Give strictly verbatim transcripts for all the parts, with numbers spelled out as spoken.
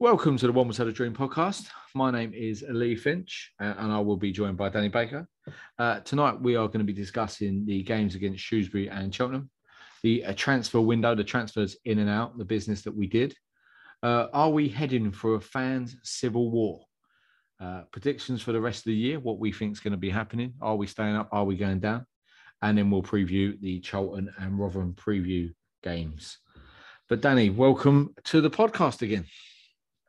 Welcome to the One Was Had a Dream podcast. My name is Lee Finch uh, and I will be joined by Danny Baker. Uh, tonight we are going to be discussing the games against Shrewsbury and Cheltenham, the uh, transfer window, the transfers in and out, the business that we did. Uh, are we heading for a fans' civil war? Uh, predictions for the rest of the year, what we think is going to be happening. Are we staying up? Are we going down? And then we'll preview the Charlton and Rotherham preview games. But Danny, welcome to the podcast again.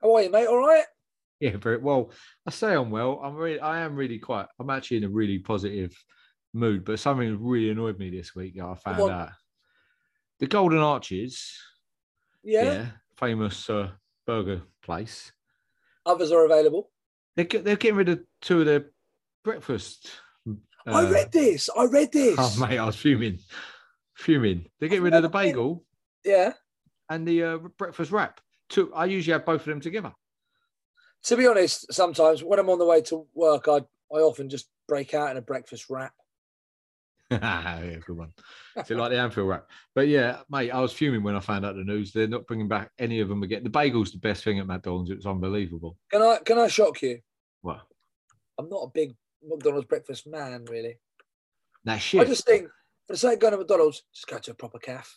How are you, mate? All right? Yeah, very well. I say I'm well. I'm really, I am really quite. I'm actually in a really positive mood, but something really annoyed me this week. I found what? out the Golden Arches, yeah, yeah famous uh, burger place. Others are available. They're, they're getting rid of two of their breakfast. Uh, I read this. I read this. Oh, mate, I was fuming. Fuming. They're getting rid of the bagel. Yeah. And the uh, breakfast wrap. To, I usually have both of them together. To be honest, sometimes when I'm on the way to work, I I often just break out in a breakfast wrap. Yeah, good one. It's like the Anfield wrap. But yeah, mate, I was fuming when I found out the news. They're not bringing back any of them again. The bagel's the best thing at McDonald's. It's unbelievable. Can I can I shock you? What? I'm not a big McDonald's breakfast man, really. Nah, shit. I just think, for the sake of going to McDonald's, just go to a proper cafe.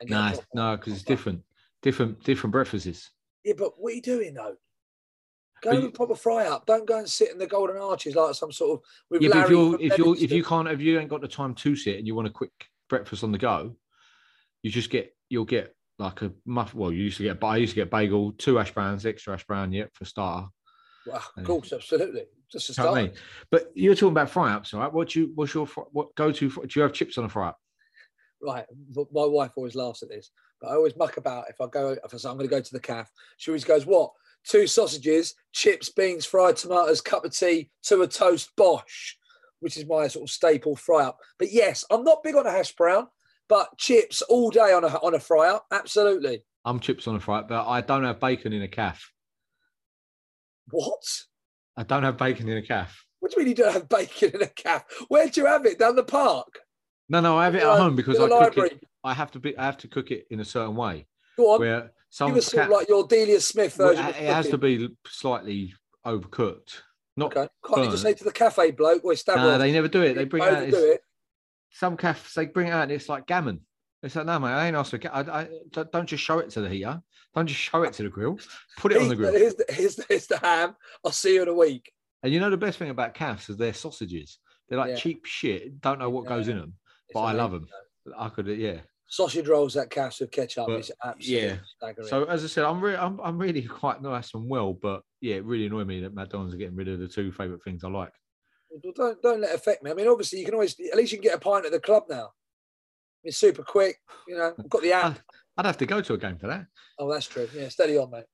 And get nah, proper no, because it's different. Different different breakfasts. Yeah, but what are you doing, though? Go and proper fry-up. Don't go and sit in the Golden Arches like some sort of... With yeah, Larry but if, you're, if, you're, if you can't, if you ain't got the time to sit and you want a quick breakfast on the go, you just get, you'll get like a muff... Well, you used to get, I used to get bagel, two hash browns, extra hash brown, yep, for a starter. Well, of course, and, absolutely. Just a starter. I mean? But you're talking about fry-ups, all right? What do you, what's your what go-to... Do you have chips on a fry-up? Right, my wife always laughs at this, but I always muck about if I go. If I say I'm going to go to the cafe, she always goes, "What? Two sausages, chips, beans, fried tomatoes, cup of tea, to a toast, bosh," which is my sort of staple fry up. But yes, I'm not big on a hash brown, but chips all day on a on a fry up, absolutely. I'm chips on a fry up, but I don't have bacon in a cafe. What? I don't have bacon in a cafe. What do you mean you don't have bacon in a cafe? Where do you have it? Down the park. No, no, I have it at home because I cook it. I have to be. I have to cook it in a certain way. Go on. Where some Give us ca- like your Delia Smith version. Well, it it has to be slightly overcooked. Not okay. Can't burnt. You just say to the cafe bloke or stab? No, off. They never do it. They bring it out. It's, it. Some cafes they bring it out and it's like gammon. It's like, no, mate, I ain't asked for. I, I don't just show it to the heater. Don't just show it to the grill. Put it on the grill. Here's the, here's, the, here's the ham. I'll see you in a week. And you know the best thing about cafes is their sausages. They're like yeah. cheap shit. Don't know what yeah. goes in them. It's but amazing. I love them. I could, yeah. Sausage rolls at Cass with ketchup but, is absolutely yeah. staggering. So as I said, I'm really, I'm, I'm really quite nice and well, but yeah, it really annoyed me that McDonald's are getting rid of the two favourite things I like. Well, don't don't let it affect me. I mean, obviously, you can always at least you can get a pint at the club now. It's super quick, you know. I've got the app. I'd have to go to a game for that. Oh, that's true. Yeah, steady on, mate.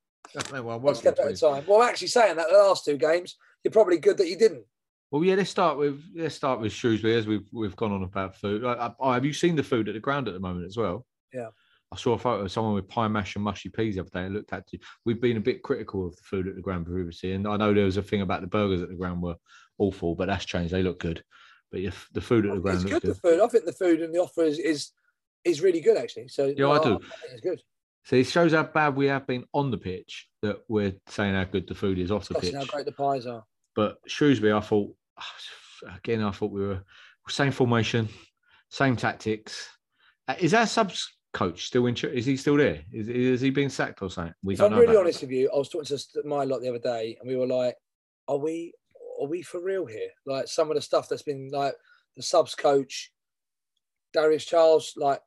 Well, I was step at a time. Well, actually, saying that the last two games, you're probably good that you didn't. Well, yeah. Let's start with let's start with Shrewsbury, as we've we've gone on about food. I, I, have you seen the food at the ground at the moment as well? Yeah. I saw a photo of someone with pie mash and mushy peas the other day. I looked at you. We've been a bit critical of the food at the ground previously, and I know there was a thing about the burgers at the ground were awful, but that's changed. They look good. But if the food at the ground, it's good. The food, I think the food and the offer is is, is really good actually. So yeah, I do. It's good. So it shows how bad we have been on the pitch that we're saying how good the food is off the pitch. How great the pies are. But Shrewsbury, I thought again. I thought we were same formation, same tactics. Is our subs coach still in? Is he still there? Is is he being sacked or something? We if don't I'm know really that. honest with you, I was talking to my lot the other day, and we were like, "Are we? Are we for real here?" Like some of the stuff that's been like the subs coach, Darius Charles, like.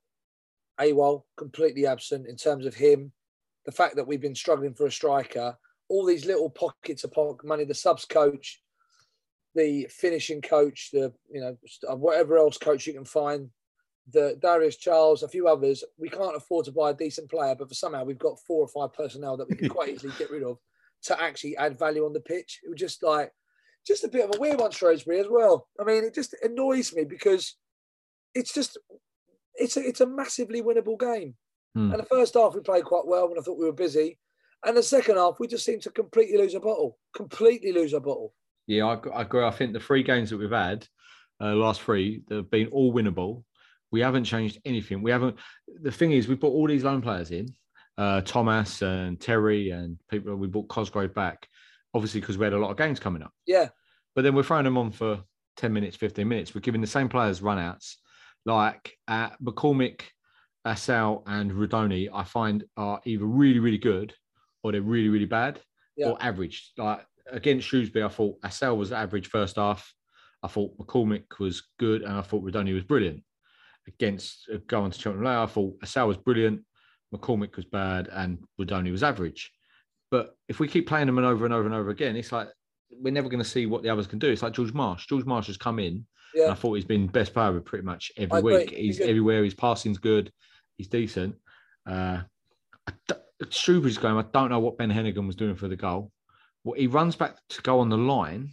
AWOL, completely absent in terms of him. The fact that we've been struggling for a striker, all these little pockets of money, the subs coach, the finishing coach, the, you know, whatever else coach you can find, the Darius Charles, a few others. We can't afford to buy a decent player, but for somehow we've got four or five personnel that we can quite easily get rid of to actually add value on the pitch. It was just like, just a bit of a weird one, Shrewsbury, as well. I mean, it just annoys me because it's just... It's a, it's a massively winnable game. Hmm. And the first half, we played quite well when I thought we were busy. And the second half, we just seemed to completely lose a bottle. Completely lose a bottle. Yeah, I, I agree. I think the three games that we've had, uh, last three, they've been all winnable. We haven't changed anything. We haven't. The thing is, we brought all these loan players in, uh, Thomas and Terry and people. We brought Cosgrove back, obviously, because we had a lot of games coming up. Yeah. But then we're throwing them on for ten minutes, fifteen minutes. We're giving the same players run-outs. Like uh, McCormick, Assal and Rodoni, I find are either really, really good or they're really, really bad yeah. or average. Like against Shrewsbury, I thought Assal was average first half. I thought McCormick was good and I thought Rodoni was brilliant. Against uh, going to Cheltenham, I thought Assal was brilliant, McCormick was bad and Rodoni was average. But if we keep playing them and over and over and over again, it's like we're never going to see what the others can do. It's like George Marsh. George Marsh has come in. Yeah. And I thought he's been best player pretty much every week. He's, he's everywhere. His passing's good. He's decent. Uh, Shrewsbury's game, I don't know what Ben Hennigan was doing for the goal. Well, he runs back to go on the line,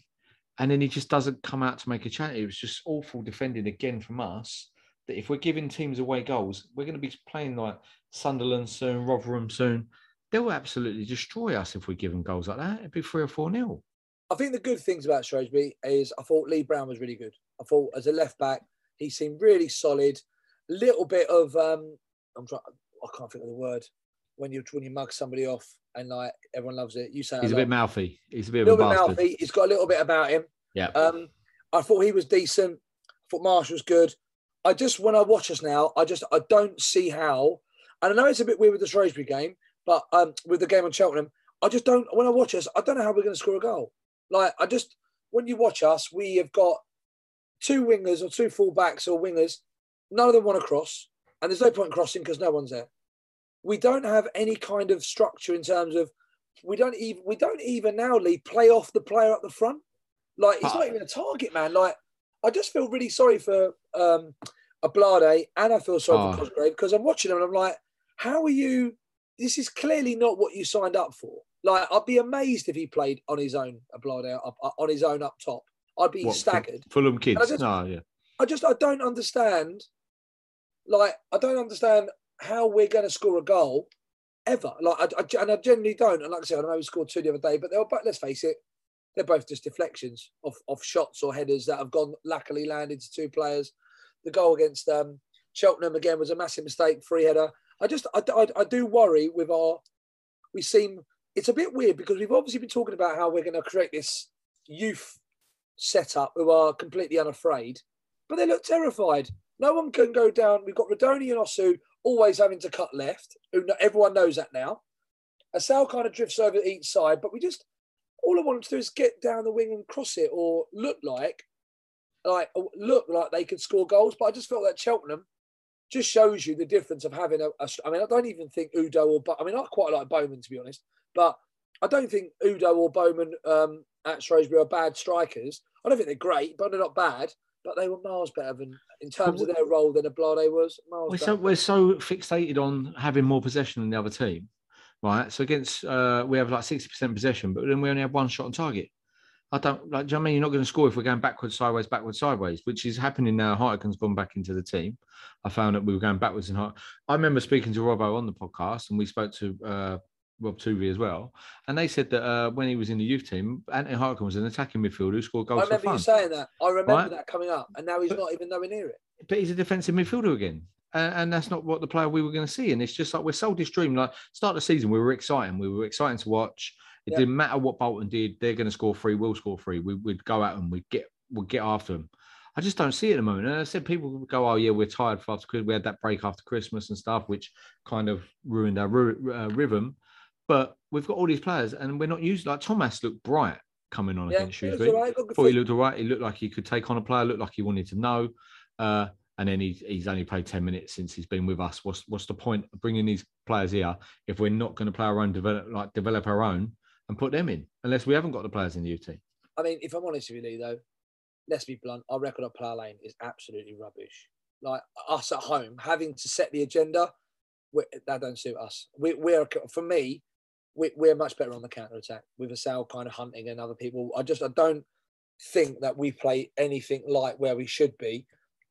and then he just doesn't come out to make a chance. It was just awful defending again from us. That if we're giving teams away goals, we're going to be playing like Sunderland soon, Rotherham soon. They'll absolutely destroy us if we give them goals like that. It'd be three or four nil. I think the good things about Shrewsbury is I thought Lee Brown was really good. I thought as a left back, he seemed really solid. A little bit of um, I'm trying, I can't think of the word when you when you mug somebody off and like everyone loves it. You say he's a bit mouthy. He's a bit of a, a bit mouthy. He's got a little bit about him. Yeah. Um, I thought he was decent. I thought Marsh was good. I just when I watch us now, I just I don't see how. And I know it's a bit weird with the Shrewsbury game, but um, with the game on Cheltenham, I just don't. When I watch us, I don't know how we're going to score a goal. Like, I just, when you watch us, we have got two wingers or two full-backs or wingers. None of them want to cross. And there's no point in crossing because no one's there. We don't have any kind of structure in terms of, we don't even, we don't even now, Lee, play off the player up the front. Like, he's not even a target, man. Like, I just feel really sorry for um, Ablade and I feel sorry oh. for Cosgrove because I'm watching them and I'm like, how are you, this is clearly not what you signed up for. Like, I'd be amazed if he played on his own, on his own up top. I'd be what, staggered. Fulham kids, I just, no, yeah. I just, I don't understand. Like, I don't understand how we're going to score a goal ever. Like, I, I, and I generally don't. And like I said, I know we scored two the other day, but they were, but let's face it, they're both just deflections off off shots or headers that have gone luckily landed to two players. The goal against um, Cheltenham again was a massive mistake, free header. I just, I, I, I do worry with our. We seem. It's a bit weird because we've obviously been talking about how we're going to create this youth setup who are completely unafraid, but they look terrified. No one can go down. We've got Rodoni and Osu always having to cut left. Who everyone knows that now. Assal kind of drifts over each side, but we just all I want them to do is get down the wing and cross it, or look like, like look like they could score goals. But I just felt that Cheltenham just shows you the difference of having a. a I mean, I don't even think Udo or but I mean, I quite like Bowman to be honest. But I don't think Udo or Bowman um, at Shrewsbury are bad strikers. I don't think they're great, but they're not bad. But they were miles better than, in terms of their role, than Ablade was. Miles we're, so, we're so fixated on having more possession than the other team, right? So against, uh, we have like sixty percent possession, but then we only have one shot on target. I don't, like, do you know what I mean? You're not going to score if we're going backwards, sideways, backwards, sideways, which is happening now. Hartigan's gone back into the team. I found that we were going backwards and hard. I remember speaking to Robbo on the podcast, and we spoke to uh, Rob Toovey as well, and they said that uh, when he was in the youth team, Anthony Hartigan was an attacking midfielder who scored goals. I remember for fun. You saying that. I remember right? that coming up, and now he's but, not even nowhere near it. But he's a defensive midfielder again, and, and that's not what the player we were going to see. And it's just like we're sold this dream. Like start of the season, we were exciting. We were exciting to watch. It yeah. didn't matter what Bolton did. They're going to score three. We'll score three. We, we'd go at them. We'd get, we'd get after them. I just don't see it at the moment. And I said people go, oh, yeah, we're tired. For after we had that break after Christmas and stuff, which kind of ruined our uh, rhythm. But we've got all these players and we're not used. Like Thomas looked bright coming on yeah, against Shrewsbury. Right. Thought he looked all right. He looked like he could take on a player, looked like he wanted to know. Uh, and then he, he's only played ten minutes since he's been with us. What's, what's the point of bringing these players here if we're not going to play our own, develop, like develop our own? And put them in, unless we haven't got the players in the U T. I mean, if I'm honest with you, Lee, though, let's be blunt, our record at Plough Lane is absolutely rubbish. Like, us at home, having to set the agenda, that don't suit us. We, we're, for me, we, we're much better on the counter-attack, with Assal kind of hunting and other people. I just, I don't think that we play anything like where we should be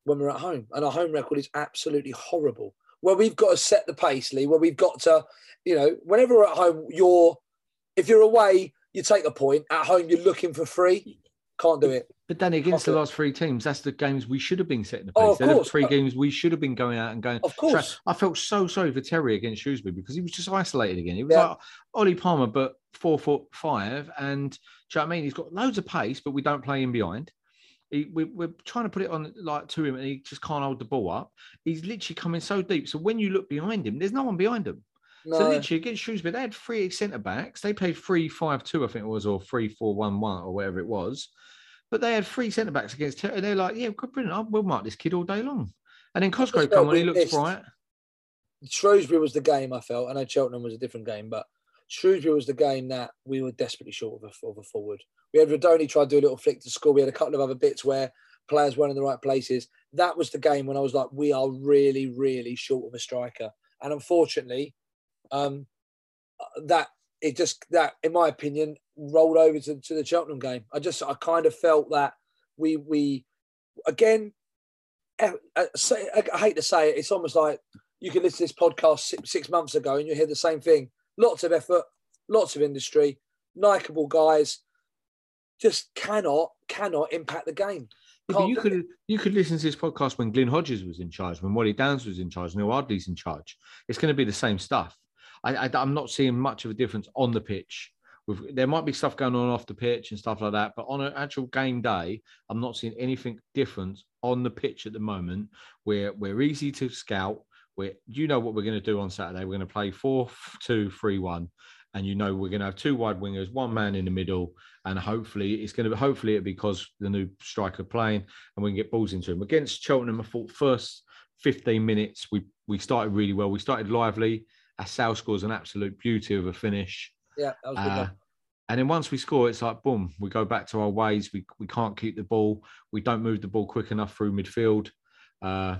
when we're at home. And our home record is absolutely horrible. Where we've got to set the pace, Lee, where we've got to, you know, whenever we're at home, you're... If you're away, you take a point. At home, you're looking for three. Can't do it. But then against the last three teams, that's the games we should have been setting the pace. Oh, of course. The three games we should have been going out and going. Of course. I felt so sorry for Terry against Shrewsbury because he was just isolated again. He was yeah. like Ollie Palmer, but four foot five. And do you know what I mean? He's got loads of pace, but we don't play him behind. He, we, we're trying to put it on like to him, and he just can't hold the ball up. He's literally coming so deep. So when you look behind him, there's no one behind him. No. So literally against Shrewsbury, they had three centre-backs. They played three five two, I think it was, or three four one one, or whatever it was. But they had three centre-backs against Terry. They're like, yeah, good, brilliant. We'll mark this kid all day long. And then Cosgrove come on, he looks bright. Shrewsbury was the game, I felt. I know Cheltenham was a different game, but Shrewsbury was the game that we were desperately short of a, of a forward. We had Rodoni try to do a little flick to score. We had a couple of other bits where players weren't in the right places. That was the game when I was like, we are really, really short of a striker. And unfortunately... Um, that it just that, in my opinion, rolled over to, to the Cheltenham game. I just I kind of felt that we we again. I, I hate to say it, it's almost like you can listen to this podcast six, six months ago and you hear the same thing. Lots of effort, lots of industry, likeable guys. Just cannot cannot impact the game. Yeah, you could you could listen to this podcast when Glyn Hodges was in charge, when Wally Downs was in charge, Neil Ardley's in charge. It's going to be the same stuff. I, I, I'm not seeing much of a difference on the pitch. We've, there might be stuff going on off the pitch and stuff like that, but on an actual game day, I'm not seeing anything different on the pitch at the moment. We're, we're easy to scout. We're, you know what we're going to do on Saturday. We're going to play four two three one, and you know we're going to have two wide wingers, one man in the middle, and hopefully it's going to be, hopefully it'll be because the new striker playing and we can get balls into him. Against Cheltenham, I thought first fifteen minutes, we, we started really well. We started lively. Assal scores an absolute beauty of a finish. Yeah, that was good. Uh, and then once we score, it's like, boom, we go back to our ways. We we can't keep the ball. We don't move the ball quick enough through midfield. Uh,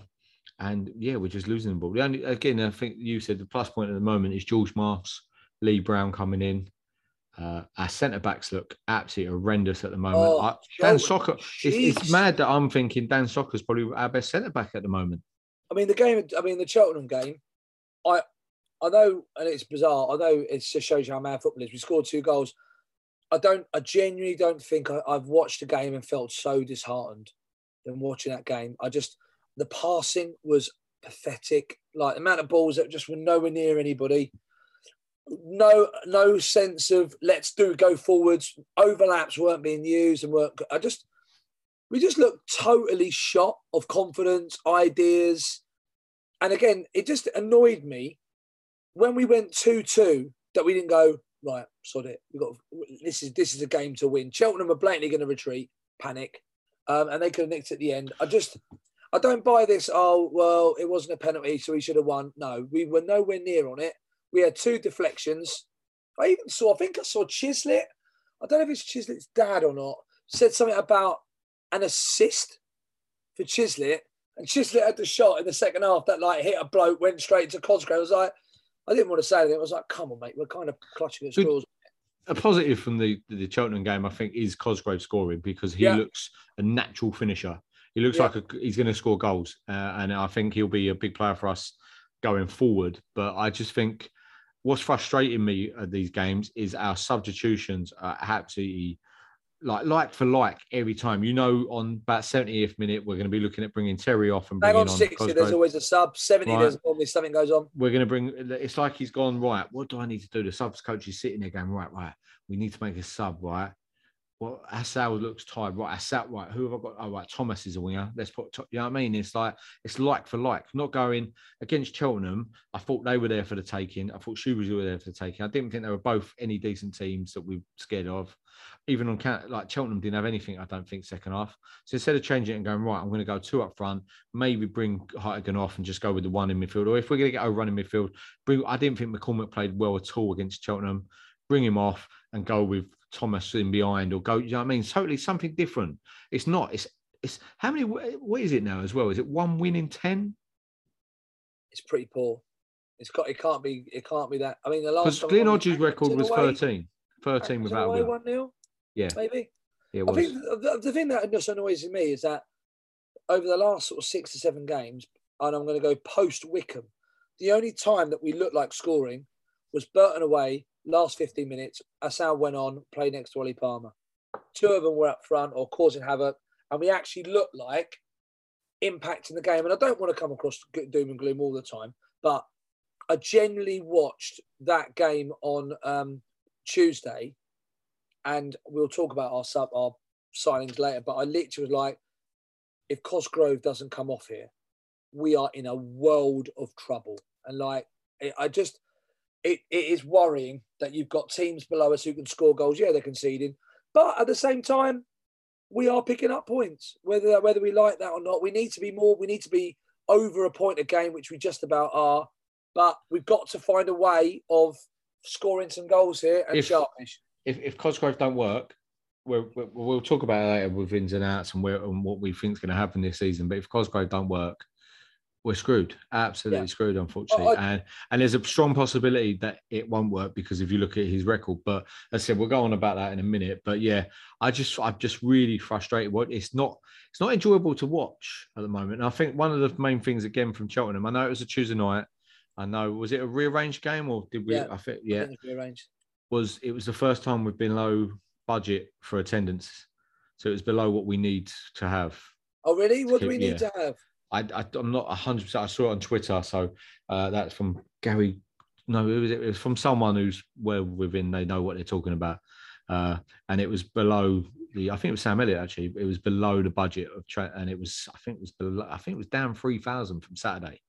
and, yeah, we're just losing the ball. The only, again, I think you said the plus point at the moment is George Marks, Lee Brown coming in. Uh, our centre-backs look absolutely horrendous at the moment. Oh, I, Dan Soccer, it's, it's mad that I'm thinking Dan Soccer is probably our best centre-back at the moment. I mean, the game, I mean, the Cheltenham game, I... I know, and it's bizarre, I know it just shows you how mad football is. We scored two goals. I don't. I genuinely don't think I, I've watched a game and felt so disheartened than watching that game. I just, the passing was pathetic. Like, the amount of balls that just were nowhere near anybody. No no sense of let's do go forwards. Overlaps weren't being used and weren't... I just, we just looked totally shot of confidence, ideas. And again, it just annoyed me when we went two two, that we didn't go, right, sod it. We've got this is this is a game to win. Cheltenham are blatantly going to retreat, panic, um, and they could have nicked at the end. I just, I don't buy this, oh, well, it wasn't a penalty, so we should have won. No, we were nowhere near on it. We had two deflections. I even saw, I think I saw Chislett, I don't know if it's Chislett's dad or not, said something about an assist for Chislett. And Chislett had the shot in the second half that like hit a bloke, went straight to Cosgrove. I was like, I didn't want to say anything. I was like, come on, mate, we're kind of clutching at straws. A positive from the, the Cheltenham game, I think, is Cosgrove scoring because he yeah. looks a natural finisher. He looks yeah. like a, he's going to score goals. Uh, and I think he'll be a big player for us going forward. But I just think what's frustrating me at these games is our substitutions are absolutely like like for like every time. You know, on about seventieth minute, we're going to be looking at bringing Terry off and bringing on sixty, Cosgrove. There's always a sub. seventy, right. There's normally something goes on. We're going to bring, it's like he's gone, right, what do I need to do? The subs coach is sitting there going, right, right, we need to make a sub, right? Well, Assal looks tired, right? Assal, right? Who have I got? Oh, right, Thomas is a winger. Let's put, you know what I mean? It's like, it's like for like. Not going against Cheltenham. I thought they were there for the taking. I thought Shrewsbury were there for the taking. I didn't think they were both any decent teams that we were scared of. Even on count, like Cheltenham didn't have anything, I don't think, second half. So instead of changing it and going, right, I'm going to go two up front, maybe bring Hartigan off and just go with the one in midfield. Or if we're going to get overrun in midfield, bring, I didn't think McCormick played well at all against Cheltenham. Bring him off and go with Thomas in behind, or go, you know what I mean? Totally something different. It's not, it's, it's, how many, what is it now as well? Is it one win in ten? It's pretty poor. It's got, it can't be, it can't be that. I mean, the last time. Glyn Hodges' record was thirteen. thirteen without a win. Yeah. Maybe. Yeah, it was. I think the, the thing that just annoys me is that over the last sort of six or seven games, and I'm going to go post Wickham, the only time that we looked like scoring was Burton away. Last fifteen minutes, Assal went on, played next to Ollie Palmer. Two of them were up front or causing havoc, and we actually looked like impacting the game. And I don't want to come across doom and gloom all the time, but I generally watched that game on um, Tuesday, and we'll talk about our sub, our signings later, but I literally was like, if Cosgrove doesn't come off here, we are in a world of trouble. And like, I just... It, it is worrying that you've got teams below us who can score goals. Yeah, they're conceding. But at the same time, we are picking up points, whether whether we like that or not. We need to be more, we need to be over a point a game, which we just about are. But we've got to find a way of scoring some goals here and if, sharpish. If, if Cosgrove don't work, we're, we're, we'll talk about it later with ins and outs and, where, and what we think is going to happen this season. But if Cosgrove don't work, we're screwed, absolutely yeah. screwed, unfortunately. Well, I, and and there's a strong possibility that it won't work because if you look at his record, but as I said, we'll go on about that in a minute. But yeah, I just, I'm just really frustrated. What it's not, it's not enjoyable to watch at the moment. And I think one of the main things again from Cheltenham, I know it was a Tuesday night. I know, was it a rearranged game or did we? Yeah, I think yeah, I think it was rearranged. Was it was the first time we've been low budget for attendance, so it was below what we need to have. Oh really? What do we need yeah. to have? I, I, I'm not one hundred percent. I saw it on Twitter. So uh, that's from Gary. No, it was, it was from someone who's well within. They know what they're talking about. Uh, and it was below the, I think it was Sam Elliott, actually. It was below the budget of, tra- and it was, I think it was below, I think it was down three thousand from Saturday.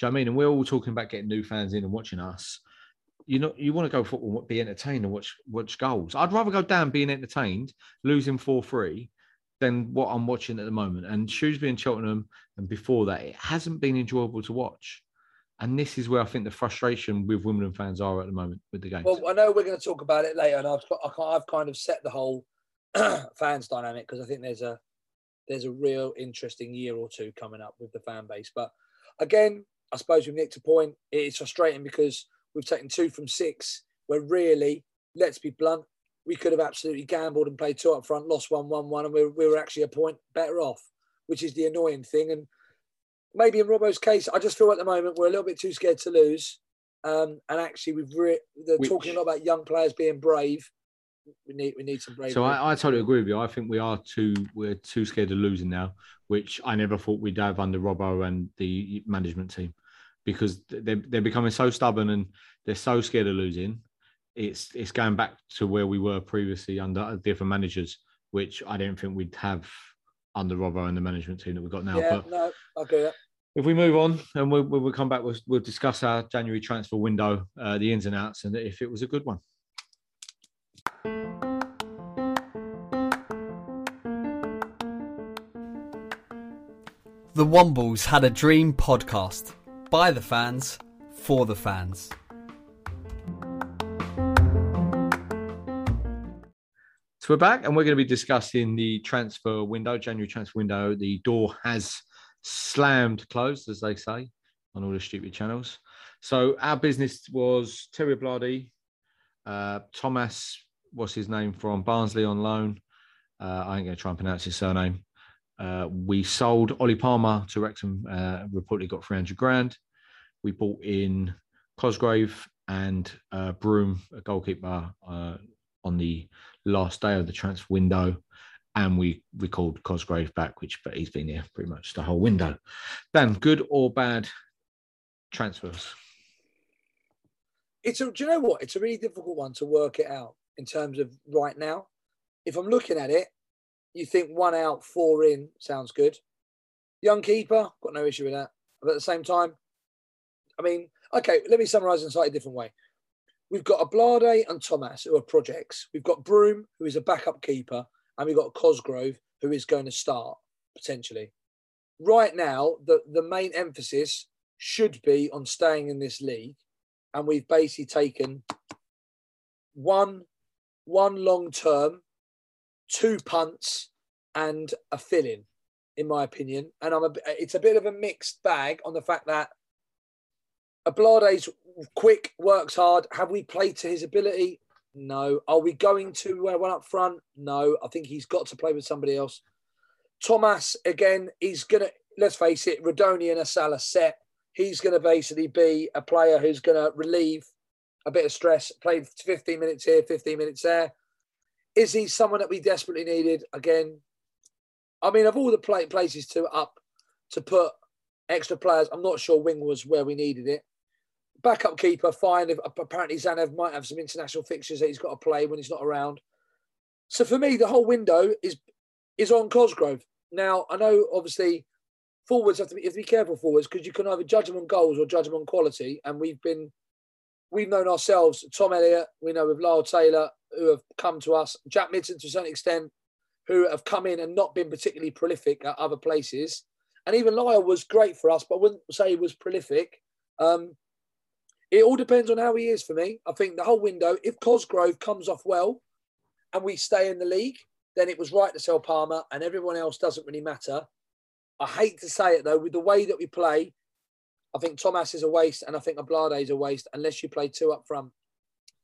Do you know what I mean? And we're all talking about getting new fans in and watching us. You know, you want to go football, be entertained and watch, watch goals. I'd rather go down being entertained, losing four three. Than what I'm watching at the moment. And Shrewsbury and Cheltenham, and before that, it hasn't been enjoyable to watch. And this is where I think the frustration with Wimbledon fans are at the moment with the game. Well, I know we're going to talk about it later, and I've I've kind of set the whole fans dynamic because I think there's a there's a real interesting year or two coming up with the fan base. But again, I suppose with Nick to point, it's frustrating because we've taken two from six. Where really, let's be blunt, we could have absolutely gambled and played two up front, lost one, one, one, and we were, we were actually a point better off, which is the annoying thing. And maybe in Robbo's case, I just feel at the moment we're a little bit too scared to lose. Um, and actually, we've re- they're which, talking a lot about young players being brave. We need we need some bravery. So I, I totally agree with you. I think we are too we're too scared of losing now, which I never thought we'd have under Robbo and the management team, because they're they're becoming so stubborn and they're so scared of losing. It's it's going back to where we were previously under different managers, which I don't think we'd have under Robbo and the management team that we've got now. Yeah, but no, I'll do that. If we move on and we'll, we'll come back, we'll, we'll discuss our January transfer window, uh, the ins and outs, and if it was a good one. The Wombles Had a Dream podcast, by the fans, for the fans. So we're back and we're going to be discussing the transfer window, January transfer window. The door has slammed closed, as they say, on all the stupid channels. So our business was Terry Ablade, uh, Thomas, what's his name, from Barnsley on loan. Uh, I ain't going to try and pronounce his surname. Uh, we sold Ollie Palmer to Wrexham, uh, reportedly got three hundred grand. We bought in Cosgrove and uh, Broom, a goalkeeper, uh, on the last day of the transfer window. And we, we called Cosgrove back, which but he's been here pretty much the whole window. Dan, good or bad transfers? It's a, do you know what? It's a really difficult one to work it out in terms of right now. If I'm looking at it, you think one out, four in sounds good. Young keeper, got no issue with that. But at the same time, I mean, okay, let me summarise in a slightly different way. We've got Ablade and Thomas, who are projects. We've got Broom, who is a backup keeper. And we've got Cosgrove, who is going to start, potentially. Right now, the, the main emphasis should be on staying in this league. And we've basically taken one, one long-term, two punts and a fill-in, in my opinion. And I'm a, it's a bit of a mixed bag on the fact that Ablade's quick, works hard. Have we played to his ability? No. Are we going to uh, one up front? No. I think he's got to play with somebody else. Thomas, again, he's going to, let's face it, Rodoni and Assal are set. He's going to basically be a player who's going to relieve a bit of stress. Played fifteen minutes here, fifteen minutes there. Is he someone that we desperately needed? Again, I mean, of all the play, places to up to put extra players, I'm not sure wing was where we needed it. Backup keeper, fine. If, apparently, Zanev might have some international fixtures that he's got to play when he's not around. So for me, the whole window is is on Cosgrove. Now, I know, obviously, forwards have to be, have to be careful forwards because you can either judge them on goals or judge them on quality. And we've been, we've known ourselves, Tom Elliott, we know with Lyle Taylor, who have come to us, Jack Midson to a certain extent, who have come in and not been particularly prolific at other places. And even Lyle was great for us, but I wouldn't say he was prolific. Um, It all depends on how he is for me. I think the whole window, if Cosgrove comes off well and we stay in the league, then it was right to sell Palmer and everyone else doesn't really matter. I hate to say it, though, with the way that we play, I think Thomas is a waste and I think Ablade is a waste unless you play two up front.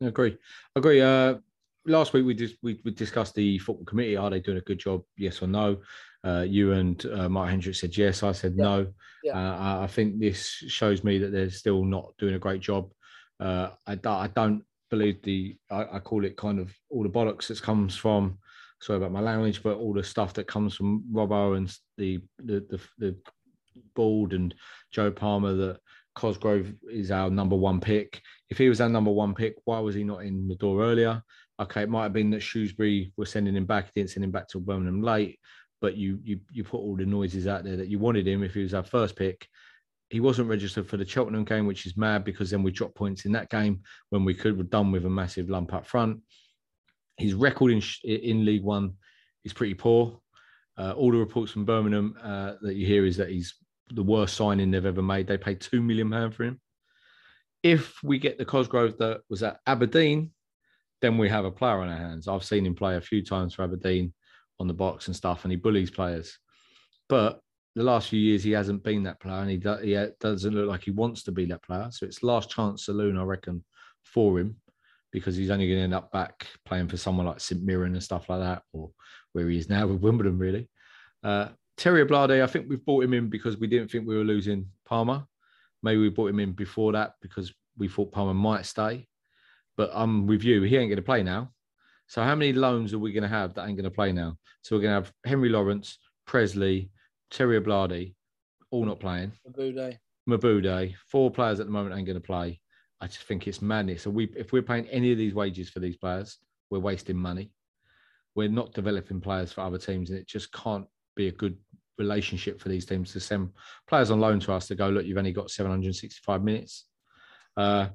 I agree. I agree. Uh, last week we, dis- we, we discussed the football committee. Are they doing a good job? Yes or no? Uh, you and uh, Mark Hendrick said yes. I said yeah. no. Yeah. Uh, I think this shows me that they're still not doing a great job. Uh, I, I don't believe the, I, I call it kind of all the bollocks that comes from, sorry about my language, but all the stuff that comes from Robbo and the the the, the board and Joe Palmer, that Cosgrove is our number one pick. If he was our number one pick, why was he not in the door earlier? Okay, it might have been that Shrewsbury were sending him back. He didn't send him back till Birmingham late. But you you you put all the noises out there that you wanted him if he was our first pick. He wasn't registered for the Cheltenham game, which is mad because then we dropped points in that game when we could have done with a massive lump up front. His record in in League One is pretty poor. Uh, all the reports from Birmingham uh, that you hear is that he's the worst signing they've ever made. They paid two million pounds for him. If we get the Cosgrove that was at Aberdeen, then we have a player on our hands. I've seen him play a few times for Aberdeen on the box and stuff, and he bullies players. But the last few years, he hasn't been that player, and he, do, he doesn't look like he wants to be that player. So it's last chance saloon, I reckon, for him, because he's only going to end up back playing for someone like St Mirren and stuff like that, or where he is now with Wimbledon, really. Uh, Terry Ablade, I think we've brought him in because we didn't think we were losing Palmer. Maybe we brought him in before that because we thought Palmer might stay. But I'm with you. He ain't going to play now. So how many loans are we going to have that ain't going to play now? So we're going to have Henry Lawrence, Presley, Terry Ablade, all not playing. Mabuday. Mabuday. Four players at the moment ain't going to play. I just think it's madness. So we, if we're paying any of these wages for these players, we're wasting money. We're not developing players for other teams, and it just can't be a good relationship for these teams to send players on loan to us to go, look, you've only got seven hundred sixty-five minutes. Uh,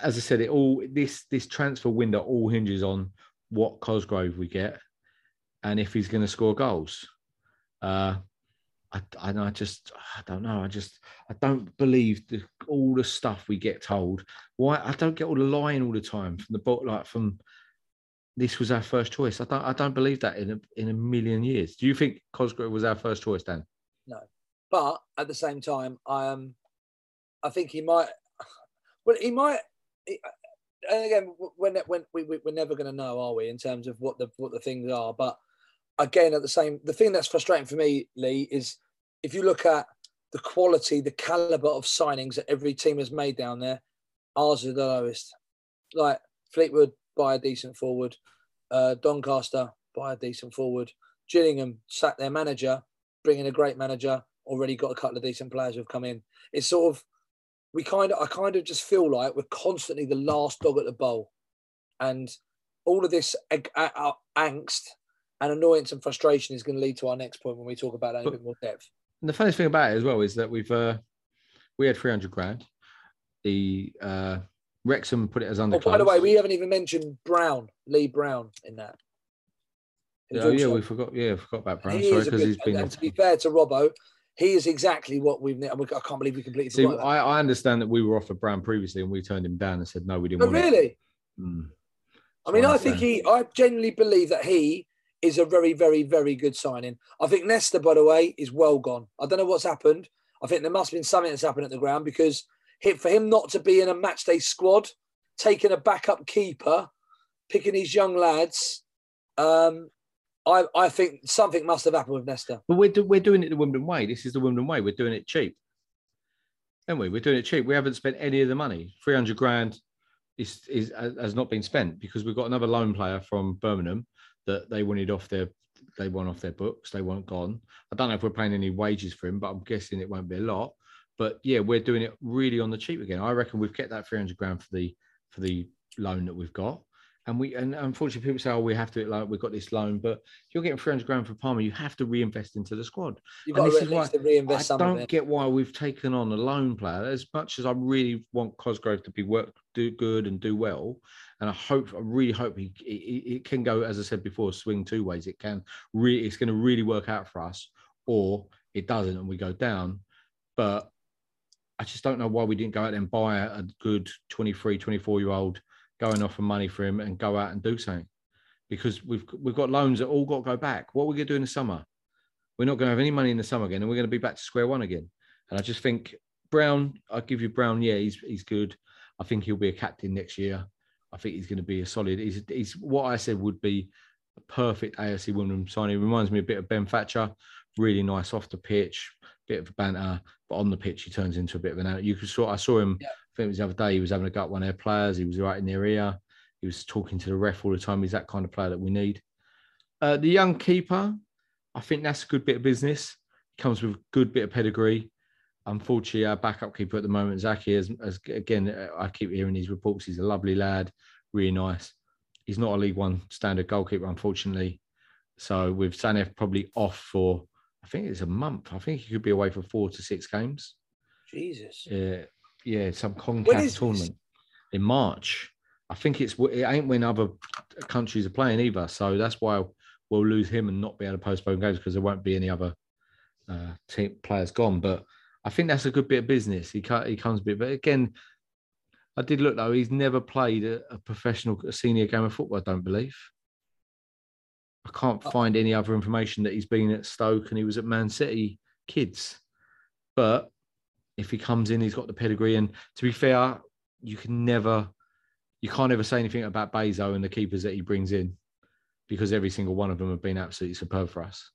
as I said, it all this this transfer window all hinges on what Cosgrove we get, and if he's going to score goals. Uh, I, I, I just, I don't know. I just, I don't believe the, all the stuff we get told. Why I don't get all the lying all the time from the, like from this was our first choice. I don't, I don't believe that in a, in a million years. Do you think Cosgrove was our first choice, Dan? No. But at the same time, I, um, I think he might... Well, he might... He, and again, when, when, we, we're never going to know, are we, in terms of what the what the things are. But again, at the same... The thing that's frustrating for me, Lee, is if you look at the quality, the calibre of signings that every team has made down there, ours are the lowest. Like Fleetwood, buy a decent forward. Uh, Doncaster, buy a decent forward. Gillingham sacked their manager, bringing a great manager, already got a couple of decent players who've come in. It's sort of, we kind of, I kind of just feel like we're constantly the last dog at the bowl. And all of this ag- ag- ag- angst and annoyance and frustration is going to lead to our next point when we talk about that in a bit more depth. And the funniest thing about it as well is that we've, uh, we had three hundred grand. The, uh, Wrexham put it as underclass. Oh, by the way, we haven't even mentioned Brown, Lee Brown, in that. Oh, yeah, we forgot. Yeah, forgot about Brown. Sorry, because he's been. And to be fair to Robbo, he is exactly what we've. I can't believe we completely. See, I, I understand that we were offered Brown previously, and we turned him down and said no, we didn't. But want really, it. Mm. I mean, I, I think he. I genuinely believe that he is a very, very, very good signing. I think Nesta, by the way, is well gone. I don't know what's happened. I think there must have been something that's happened at the ground, because for him not to be in a matchday squad, taking a backup keeper, picking these young lads, um, I, I think something must have happened with Nesta. But we're, do, we're doing it the Wimbledon way. This is the Wimbledon way. We're doing it cheap, aren't we? We're doing it cheap. We haven't spent any of the money. three hundred grand is, is, has not been spent, because we've got another loan player from Birmingham that they wanted off their, they want off their books. They weren't gone. I don't know if we're paying any wages for him, but I'm guessing it won't be a lot. But yeah, we're doing it really on the cheap again. I reckon we've kept that three hundred grand for the for the loan that we've got, and we and unfortunately people say, oh, we have to, like, we've got this loan, but if you're getting three hundred grand for Palmer, you have to reinvest into the squad. You've and got this to, is why, to reinvest. I don't get why we've taken on a loan player. As much as I really want Cosgrove to be work do good and do well, and I hope I really hope he it can go, as I said before, swing two ways. It can really it's going to really work out for us, or it doesn't and we go down, but. I just don't know why we didn't go out and buy a good twenty-three, twenty-four-year-old, going off for money for him and go out and do something. Because we've we've got loans that all got to go back. What are we going to do in the summer? We're not going to have any money in the summer again, and we're going to be back to square one again. And I just think Brown, I'll give you Brown, yeah, he's he's good. I think he'll be a captain next year. I think he's going to be a solid. He's, he's what I said would be a perfect A F C Wimbledon signing. He reminds me a bit of Ben Thatcher. Really nice off the pitch, bit of banter, but on the pitch he turns into a bit of an out. You could sort. I saw him. Yeah. I think it was the other day. He was having a go at one of their players. He was right in their ear. He was talking to the ref all the time. He's that kind of player that we need. Uh, the young keeper, I think that's a good bit of business. He comes with a good bit of pedigree. Unfortunately, our backup keeper at the moment, Zaki, as again I keep hearing his reports. He's a lovely lad, really nice. He's not a League One standard goalkeeper, unfortunately. So with Sanef probably off for. I think it's a month. I think he could be away for four to six games. Jesus. Yeah, yeah. Some CONCACAF tournament in March. I think it's it ain't when other countries are playing either. So that's why we'll lose him and not be able to postpone games, because there won't be any other uh, team players gone. But I think that's a good bit of business. He he comes a bit, but again, I did look though. He's never played a, a professional a senior game of football. I don't believe. I can't find any other information that he's been at Stoke and he was at Man City kids. But if he comes in, he's got the pedigree. And to be fair, you can never, you can't ever say anything about Bezo and the keepers that he brings in, because every single one of them have been absolutely superb for us.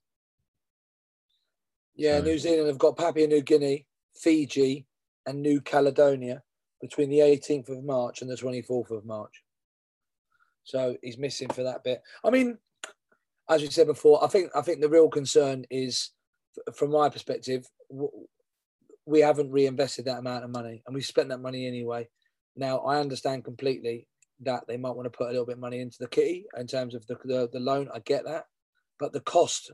Yeah, so. New Zealand have got Papua New Guinea, Fiji and New Caledonia between the eighteenth of March and the twenty-fourth of March. So he's missing for that bit. I mean... As we said before, I think I think the real concern is, from my perspective, we haven't reinvested that amount of money, and we've spent that money anyway. Now, I understand completely that they might want to put a little bit of money into the kitty in terms of the, the, the loan. I get that. But the cost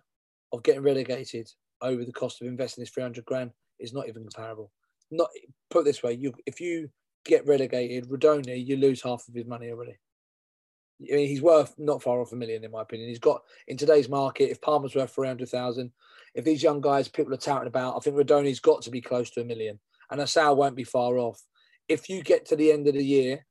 of getting relegated over the cost of investing this three hundred grand is not even comparable. Not Put it this way, you if you get relegated, Rodoni, you lose half of his money already. I mean, he's worth not far off a million, in my opinion. He's got, in today's market, if Palmer's worth three hundred thousand, if these young guys, people are touting about, I think Rodoni's got to be close to a million. And Assal won't be far off. If you get to the end of the year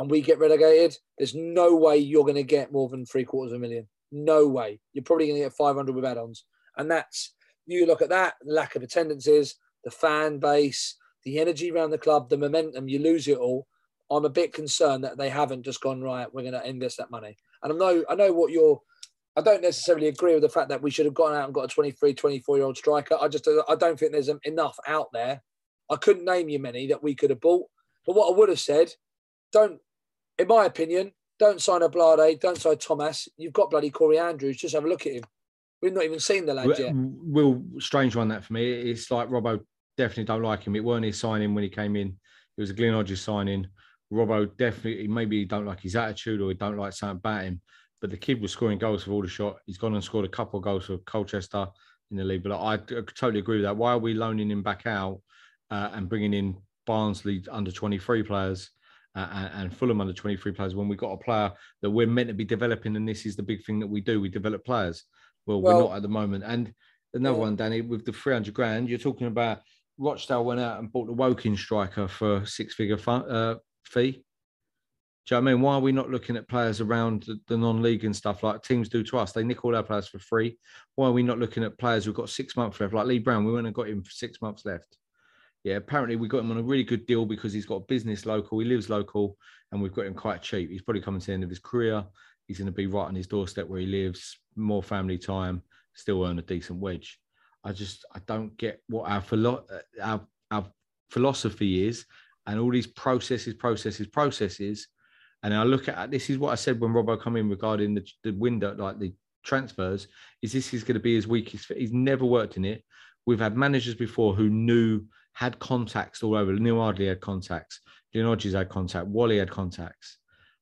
and we get relegated, there's no way you're going to get more than three quarters of a million. No way. You're probably going to get five hundred with add-ons. And that's, you look at that, the lack of attendances, the fan base, the energy around the club, the momentum, you lose it all. I'm a bit concerned that they haven't just gone, right, we're going to invest that money. And I know, I know what you're, I don't necessarily agree with the fact that we should have gone out and got a twenty-three, twenty-four-year-old striker. I just, I don't think there's enough out there. I couldn't name you many that we could have bought. But what I would have said, don't, in my opinion, don't sign Ablade, don't sign Thomas. You've got bloody Corey Andrews. Just have a look at him. We've not even seen the lad yet. Will, strange one that for me. It's like Robbo, definitely don't like him. It weren't his signing when he came in. It was a Glyn Hodges signing. Robbo definitely, maybe don't like his attitude or don't like something about him. But the kid was scoring goals for Aldershot. He's gone and scored a couple of goals for Colchester in the league. But I totally agree with that. Why are we loaning him back out uh, and bringing in Barnsley under twenty-three players uh, and, and Fulham under twenty-three players when we've got a player that we're meant to be developing? And this is the big thing that we do. We develop players. Well, well we're not at the moment. And another yeah. one, Danny, with the three hundred grand, you're talking about Rochdale went out and bought the Woking striker for a six-figure fun, uh, fee. Do you know what I mean? Why are we not looking at players around the, the non-league and stuff like teams do to us? They nick all our players for free. Why are we not looking at players who've got six months left? Like Lee Brown, we went and got him for six months left. Yeah, apparently we got him on a really good deal because he's got business local, he lives local, and we've got him quite cheap. He's probably coming to the end of his career. He's going to be right on his doorstep where he lives, more family time, still earn a decent wedge. I just, I don't get what our, philo- our, our philosophy is and all these processes, processes, processes. And I look at, this is what I said when Robbo come in regarding the, the window, like the transfers, is this is going to be his weakest. He's never worked in it. We've had managers before who knew, had contacts all over. Neil Ardley had contacts. Glyn Hodges had contact. Wally had contacts.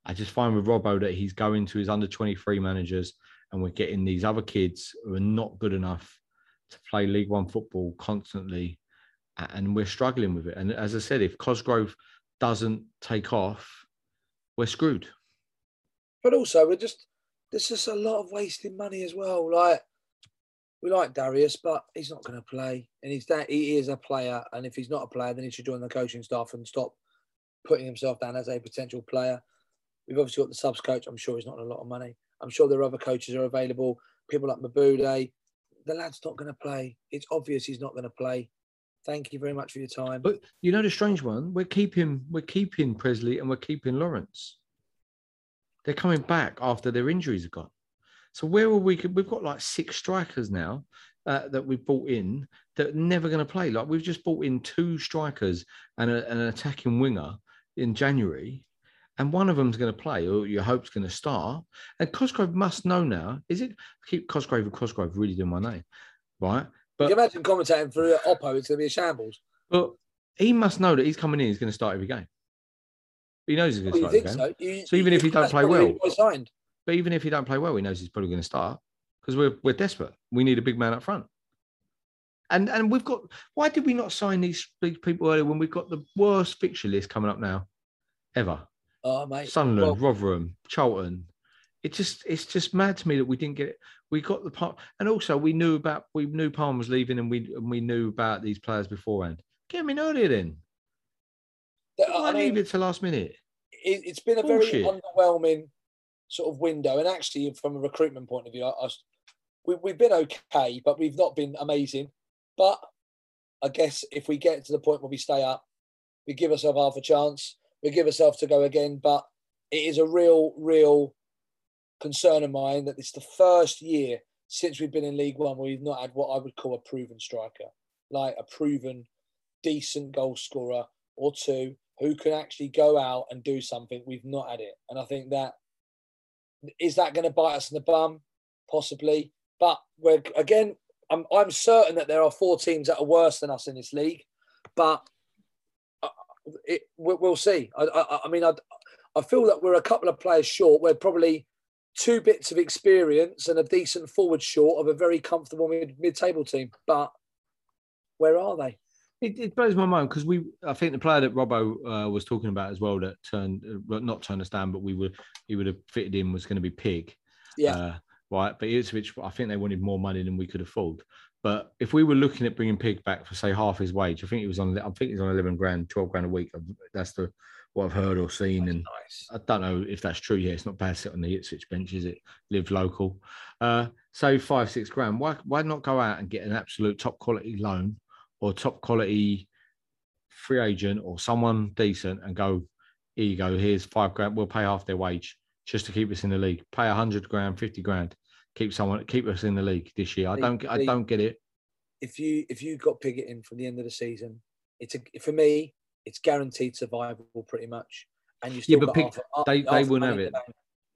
I just find with Robbo that he's going to his under twenty-three managers and we're getting these other kids who are not good enough to play League One football constantly. And we're struggling with it. And as I said, if Cosgrove doesn't take off, we're screwed. But also, we're just, there's just a lot of wasted money as well. Like, we like Darius, but he's not going to play. And he's that, he is a player. And if he's not a player, then he should join the coaching staff and stop putting himself down as a potential player. We've obviously got the subs coach. I'm sure he's not on a lot of money. I'm sure there are other coaches who are available. People like Mabude. The lad's not going to play. It's obvious he's not going to play. Thank you very much for your time. But you know the strange one, we're keeping we're keeping Presley and we're keeping Lawrence. They're coming back after their injuries are gone. So where are we? We've got like six strikers now uh, that we bought in that are never going to play. Like we've just bought in two strikers and a, an attacking winger in January, and one of them's going to play, or you hope's going to start. And Cosgrove must know now. Is it? I keep Cosgrove and Cosgrove really doing my name, right? But, you can imagine commentating for Oppo, it's going to be a shambles. But he must know that he's coming in, he's going to start every game. He knows he's going to well, start every so. game. You, so even you, if he don't play well, but even if he don't play well, he knows he's probably going to start because we're we're desperate. We need a big man up front. And and we've got, why did we not sign these big people earlier when we've got the worst fixture list coming up now ever? Oh, mate. Sunderland, well, Rotherham, Charlton. It just it's just mad to me that we didn't get it. We got the part, and also we knew about we knew Palmer was leaving, and we and we knew about these players beforehand. Get him in earlier then. Why I mean, leave it to last minute? It, it's been a Bullshit. very underwhelming sort of window, and actually, from a recruitment point of view, I, I, we, we've been okay, but we've not been amazing. But I guess if we get to the point where we stay up, we give ourselves half a chance. We give ourselves to go again, but it is a real, real. concern of mine that it's the first year since we've been in League One where we've not had what I would call a proven striker, like a proven decent goal scorer or two who can actually go out and do something. We've not had it. And I think that, is that going to bite us in the bum? Possibly. But we're again, I'm, I'm certain that there are four teams that are worse than us in this league, but it, we'll see. I, I, I mean, I, I feel that we're a couple of players short. We're probably two bits of experience and a decent forward short of a very comfortable mid, mid-table team. But where are they? It, it blows my mind because we, I think the player that Robbo uh, was talking about as well that turned, not turned us down, but we were, he would have fitted in was going to be Pig. Yeah. Uh, right. But Ivcevic, I think they wanted more money than we could afford. But if we were looking at bringing Pig back for, say, half his wage, I think he was on, I think he's on eleven grand, twelve grand a week. That's the what I've heard or seen. That's and nice. I don't know if that's true. Yeah, it's not bad to sit on the Ipswich bench, is it? Live local. Uh, so five, six grand. Why, why not go out and get an absolute top quality loan or top quality free agent or someone decent and go, here you go, here's five grand. We'll pay half their wage just to keep us in the league. Pay a hundred grand, fifty grand. Keep someone, keep us in the league this year. I don't, I don't get it. If you, if you got Piggott in from the end of the season, it's a, for me, it's guaranteed survival pretty much. And you still yeah, but Piggott, half, they half they wouldn't have it.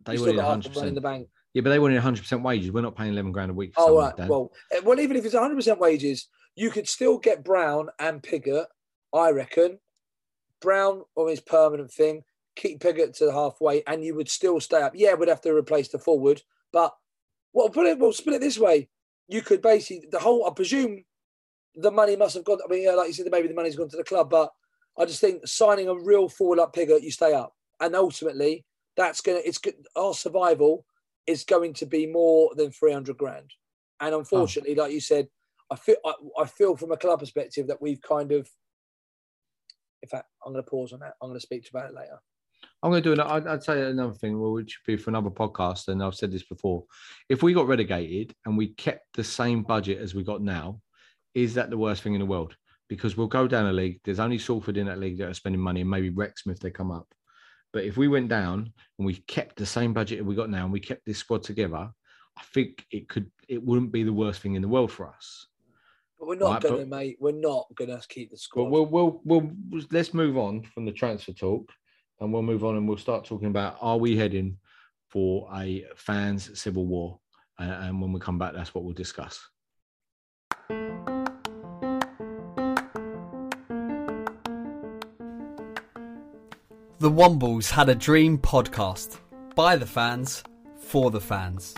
The they would have hundred percent in the bank. Yeah, but they wanted hundred percent wages. We're not paying eleven grand a week. For oh someone, right. Dan. Well, well, even if it's hundred percent wages, you could still get Brown and Piggott. I reckon Brown on his permanent thing. Keep Piggott to the halfway, and you would still stay up. Yeah, we'd have to replace the forward, but. Well, put it. Well, split it this way. You could basically the whole. I presume the money must have gone. I mean, yeah, like you said, maybe the money's gone to the club, but I just think signing a real forward like Piggott, you stay up, and ultimately that's gonna. It's our survival is going to be more than three hundred grand, and unfortunately, oh. like you said, I feel. I, I feel from a club perspective that we've kind of. In fact, I'm going to pause on that. I'm going to speak to you about it later. I'm going to do another, I'd, I'd say another thing, which would be for another podcast, and I've said this before. If we got relegated and we kept the same budget as we got now, is that the worst thing in the world? Because we'll go down a league. There's only Salford in that league that are spending money, and maybe Wrexham if they come up. But if we went down and we kept the same budget we got now and we kept this squad together, I think it could. It wouldn't be the worst thing in the world for us. But we're not right, going to, mate. We're not going to keep the squad. Well, we'll, we'll, we'll, let's move on from the transfer talk. And we'll move on and we'll start talking about, are we heading for a fans' civil war? And, and when we come back, that's what we'll discuss. The Wombles Had a Dream podcast. By the fans, for the fans.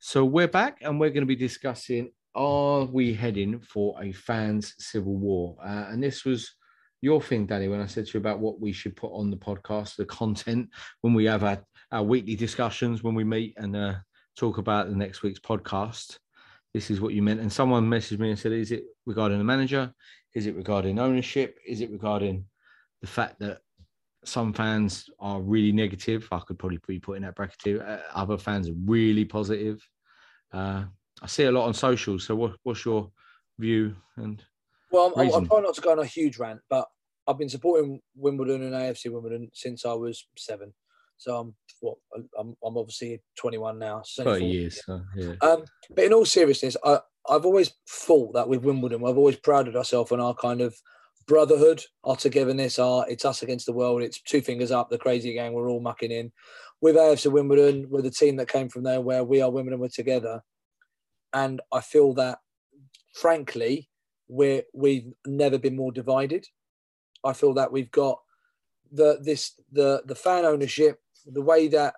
So we're back and we're going to be discussing, are we heading for a fans' civil war? Uh, and this was your thing, Danny, when I said to you about what we should put on the podcast, the content, when we have our, our weekly discussions, when we meet and uh, talk about the next week's podcast. This is what you meant. And someone messaged me and said, is it regarding the manager? Is it regarding ownership? Is it regarding the fact that some fans are really negative? I could probably put in that bracket too. Uh, other fans are really positive. Uh I see a lot on social, so what, what's your view? And well, I'm, I'm trying not to go on a huge rant, but I've been supporting Wimbledon and A F C Wimbledon since I was seven. So I'm what I'm, I'm obviously twenty-one now. thirty years. So, yeah. Um, but in all seriousness, I, I've always thought that with Wimbledon, I've always prided ourselves on our kind of brotherhood, our togetherness, our it's us against the world, it's two fingers up, the crazy gang, we're all mucking in. With A F C Wimbledon, we're the team that came from nowhere, we are Wimbledon, we're together. And I feel that, frankly, we're, we've never been more divided. I feel that we've got the this the the fan ownership, the way that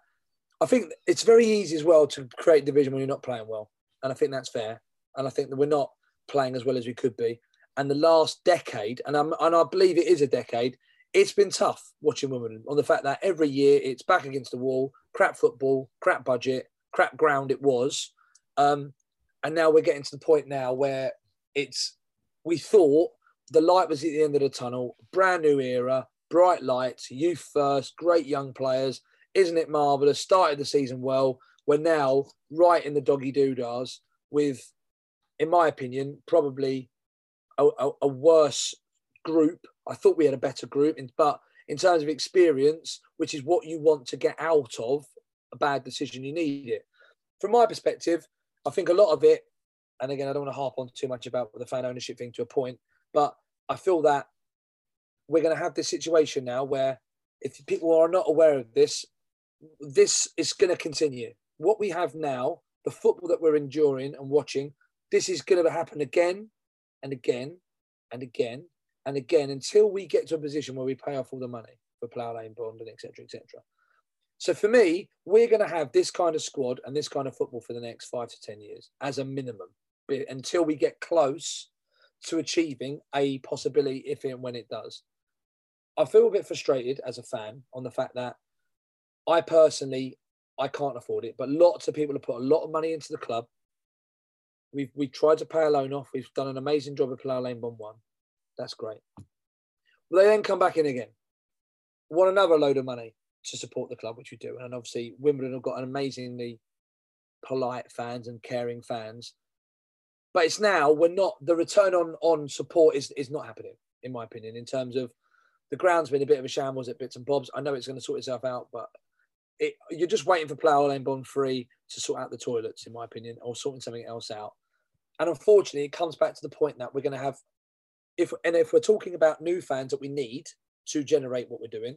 I think it's very easy as well to create division when you're not playing well. And I think that's fair. And I think that we're not playing as well as we could be. And the last decade, and, I'm, and I believe it is a decade, it's been tough watching Wimbledon on the fact that every year it's back against the wall, crap football, crap budget, crap ground it was. Um, And now we're getting to the point now where it's, we thought the light was at the end of the tunnel, brand new era, bright lights, youth first, great young players. Isn't it marvellous? Started the season well. We're now right in the doggy doodahs with, in my opinion, probably a, a, a worse group. I thought we had a better group, but in terms of experience, which is what you want to get out of a bad decision, you need it. From my perspective, I think a lot of it, and again, I don't want to harp on too much about the fan ownership thing to a point, but I feel that we're going to have this situation now where if people are not aware of this, this is going to continue. What we have now, the football that we're enduring and watching, this is going to happen again and again and again and again until we get to a position where we pay off all the money for Plough Lane Bond and et cetera, et cetera. So for me, we're going to have this kind of squad and this kind of football for the next five to ten years as a minimum until we get close to achieving a possibility if and when it does. I feel a bit frustrated as a fan on the fact that I personally I can't afford it, but lots of people have put a lot of money into the club. We've we tried to pay a loan off. We've done an amazing job of Palau Lane Bond One. That's great. Well, they then come back in again. Want another load of money to support the club, which we do. And obviously, Wimbledon have got an amazingly polite fans and caring fans. But it's now, we're not, the return on, on support is, is not happening, in my opinion, in terms of the ground's been a bit of a shambles at bits and bobs. I know it's going to sort itself out, but it, you're just waiting for Plough Lane Bond three to sort out the toilets, in my opinion, or sorting something else out. And unfortunately, it comes back to the point that we're going to have, if and if we're talking about new fans that we need to generate what we're doing,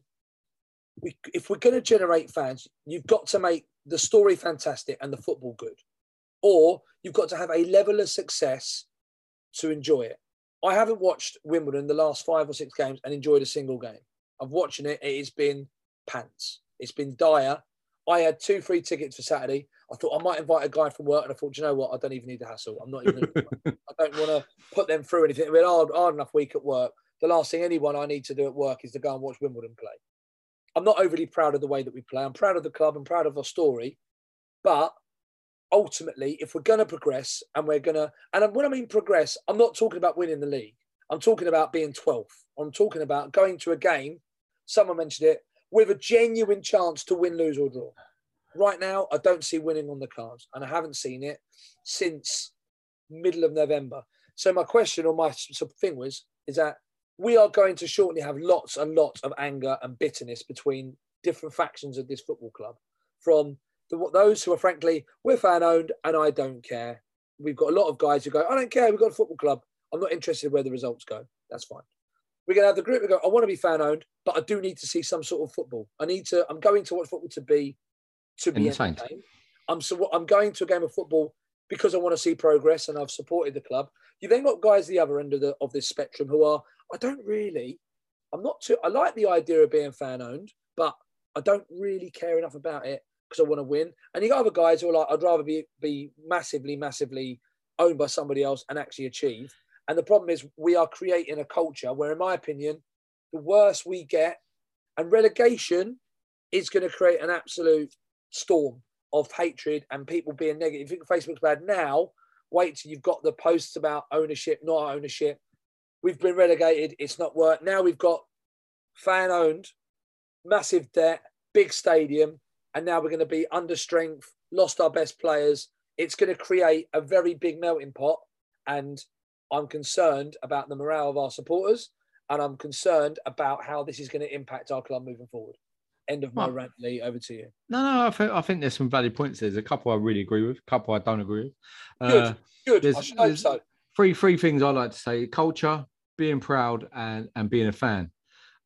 we, if we're going to generate fans, you've got to make the story fantastic and the football good. Or you've got to have a level of success to enjoy it. I haven't watched Wimbledon the last five or six games and enjoyed a single game. I've watching it. It has been pants. It's been dire. I had two free tickets for Saturday. I thought I might invite a guy from work, and I thought, you know what? I don't even need to hassle. I'm not even. I don't want to put them through anything. We had a hard, hard enough week at work. The last thing anyone I need to do at work is to go and watch Wimbledon play. I'm not overly proud of the way that we play. I'm proud of the club. I'm proud of our story, but. Ultimately, if we're going to progress and we're going to, and when I mean progress, I'm not talking about winning the league. I'm talking about being twelfth. I'm talking about going to a game, someone mentioned it, with a genuine chance to win, lose or draw. Right now, I don't see winning on the cards, and I haven't seen it since middle of November. So my question or my thing was, is that we are going to shortly have lots and lots of anger and bitterness between different factions of this football club, from those who are, frankly, we're fan-owned and I don't care. We've got a lot of guys who go, I don't care, we've got a football club. I'm not interested where the results go. That's fine. We're going to have the group who go, I want to be fan-owned, but I do need to see some sort of football. I need to, I'm going to watch football to be, to be entertained. I'm, so, I'm going to a game of football because I want to see progress and I've supported the club. You've then got guys at the other end of, the, of this spectrum who are, I don't really, I'm not too, I like the idea of being fan-owned, but I don't really care enough about it. Because I want to win. And you got other guys who are like, I'd rather be, be massively, massively owned by somebody else and actually achieve. And the problem is we are creating a culture where, in my opinion, the worse we get, and relegation is going to create an absolute storm of hatred and people being negative. If you think Facebook's bad now, wait till you've got the posts about ownership, not ownership. We've been relegated. It's not worked. Now we've got fan-owned, massive debt, big stadium, and now we're going to be under strength, lost our best players. It's going to create a very big melting pot. And I'm concerned about the morale of our supporters. And I'm concerned about how this is going to impact our club moving forward. End of my well, rant, Lee. Over to you. No, no, I think, I think there's some valid points. There's a couple I really agree with, a couple I don't agree with. Uh, good, good. I should hope so. Three, three things I like to say. Culture, being proud, and, and being a fan.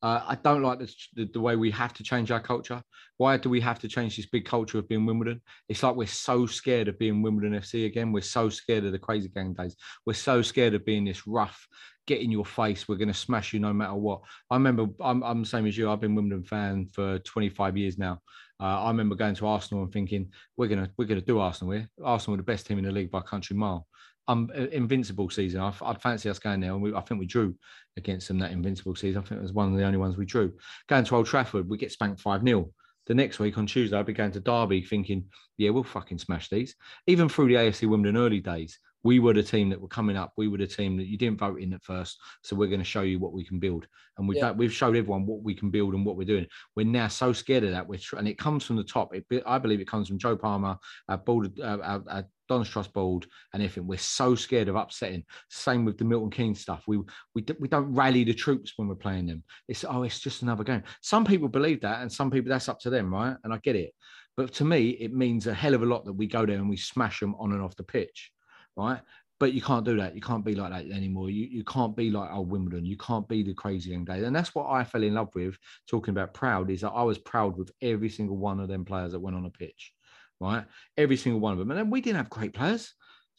Uh, I don't like the, the, the way we have to change our culture. Why do we have to change this big culture of being Wimbledon? It's like we're so scared of being Wimbledon F C again. We're so scared of the crazy gang days. We're so scared of being this rough, get in your face, we're going to smash you no matter what. I remember, I'm, I'm the same as you, I've been Wimbledon fan for twenty-five years now. Uh, I remember going to Arsenal and thinking, we're going to we're gonna do Arsenal here. Arsenal are the best team in the league by a country mile. Um, invincible season. I, I fancy us going there, and we, I think we drew against them that invincible season. I think it was one of the only ones we drew. Going to Old Trafford, we get spanked five nil. The next week on Tuesday, I'll be going to Derby thinking, yeah, we'll fucking smash these. Even through the A F C Wimbledon early days, we were the team that were coming up. We were the team that you didn't vote in at first, so we're going to show you what we can build. And we yeah. we've showed everyone what we can build and what we're doing. We're now so scared of that. We're tr- and it comes from the top. It, I believe it comes from Joe Palmer, our board, uh, our, our Don's Trust Board, and everything. We're so scared of upsetting. Same with the Milton Keynes stuff. We we we don't rally the troops when we're playing them. It's, oh, it's just another game. Some people believe that, and some people, that's up to them, right? And I get it. But to me, it means a hell of a lot that we go there and we smash them on and off the pitch, right? But you can't do that. You can't be like that anymore. You you can't be like old Wimbledon. You can't be the crazy young days. And that's what I fell in love with, talking about proud, is that I was proud with every single one of them players that went on a pitch. Right, every single one of them. And then we didn't have great players,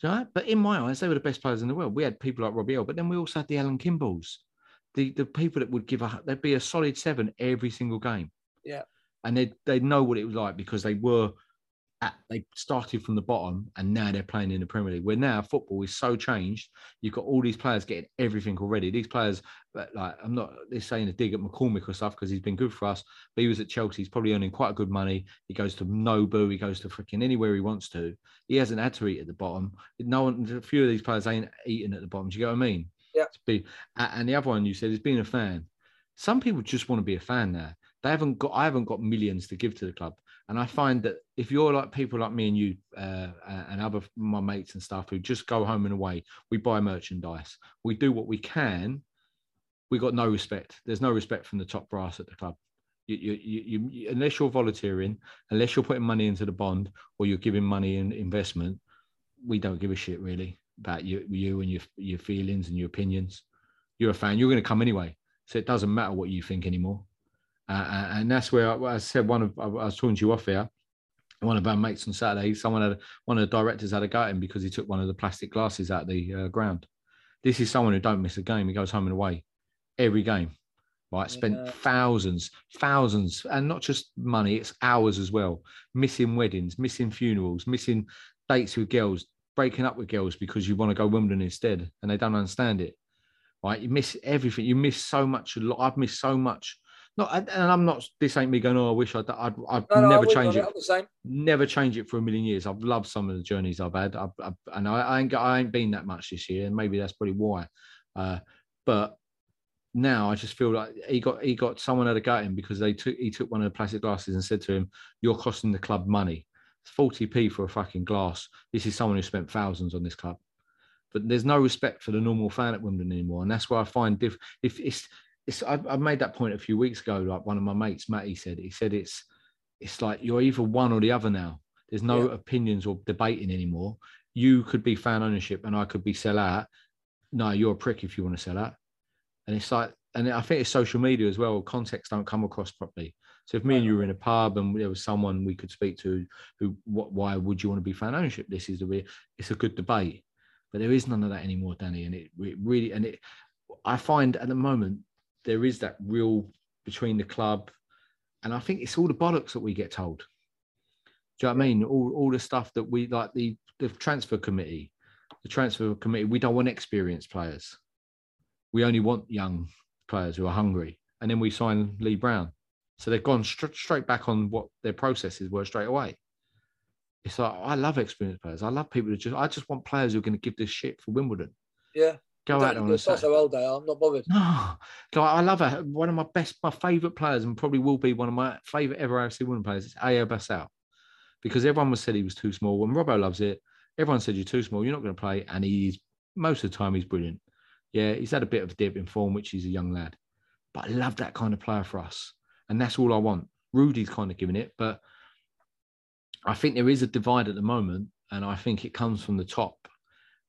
right? But in my eyes, they were the best players in the world. We had people like Robbie L, but then we also had the Alan Kimballs, the the people that would give a, they'd be a solid seven every single game. Yeah, and they they know what it was like because they were at, they started from the bottom and now they're playing in the Premier League, where now football is so changed. You've got all these players getting everything already. These players, but like, I'm not this saying a dig at McCormick or stuff because he's been good for us, but he was at Chelsea. He's probably earning quite good money. He goes to Nobu. He goes to freaking anywhere he wants to. He hasn't had to eat at the bottom. No one, a few of these players ain't eating at the bottom. Do you know what I mean? Yeah. And the other one you said is being a fan. Some people just want to be a fan now. They haven't got, I haven't got millions to give to the club. And I find that if you're like people like me and you uh, and other my mates and stuff who just go home and away, we buy merchandise, we do what we can. We got no respect. There's no respect from the top brass at the club. You, you, you, you, unless you're volunteering, unless you're putting money into the bond or you're giving money in investment, we don't give a shit really about you, you and your, your feelings and your opinions. You're a fan. You're going to come anyway. So it doesn't matter what you think anymore. Uh, and that's where I, I said one of I was talking to you off here. One of our mates on Saturday, someone had one of the directors had a go at him because he took one of the plastic glasses out of the uh, ground. This is someone who don't miss a game. He goes home and away every game, right? Spent yeah. thousands, thousands, and not just money, it's hours as well. Missing weddings, missing funerals, missing dates with girls, breaking up with girls because you want to go Wimbledon instead, and they don't understand it, right? You miss everything. You miss so much. I've missed so much. No, and I'm not. This ain't me going. Oh, I wish I'd. I'd, I'd no, no, never change it. it never change it for a million years. I've loved some of the journeys I've had, I've, I've, and I, I ain't. I ain't been that much this year, and maybe that's probably why. Uh, but now I just feel like he got. He got someone had a go at him because they took. He took one of the plastic glasses and said to him, "You're costing the club money. It's forty p for a fucking glass. This is someone who spent thousands on this club." But there's no respect for the normal fan at Wimbledon anymore, and that's where I find diff. If it's. It's, I've, I've made that point a few weeks ago. Like one of my mates, Matty, said, he said it's it's like you're either one or the other now. There's no yeah. opinions or debating anymore. You could be fan ownership and I could be sell out. No, you're a prick if you want to sell out. And it's like, and I think it's social media as well. Context don't come across properly. So if me and you were in a pub and there was someone we could speak to, who, what, why would you want to be fan ownership? This is the way. It's a good debate, but there is none of that anymore, Danny. And it, it really, and it, I find at the moment. There is that real between the club, and I think it's all the bollocks that we get told. Do you know what I mean? All all the stuff that we like the the transfer committee, the transfer committee. We don't want experienced players. We only want young players who are hungry. And then we sign Lee Brown, so they've gone st- straight back on what their processes were straight away. It's like I love experienced players. I love people who just. I just want players who are going to give this shit for Wimbledon. Yeah. Go out on a Saturday. So old they are. I'm not bothered. No, I love her. One of my best, my favourite players, and probably will be one of my favourite ever A F C Wimbledon players is Assal, because everyone was said he was too small. When Robbo loves it, everyone said you're too small. You're not going to play, and he's most of the time he's brilliant. Yeah, he's had a bit of a dip in form, which he's a young lad, but I love that kind of player for us, and that's all I want. Rudy's kind of giving it, but I think there is a divide at the moment, and I think it comes from the top,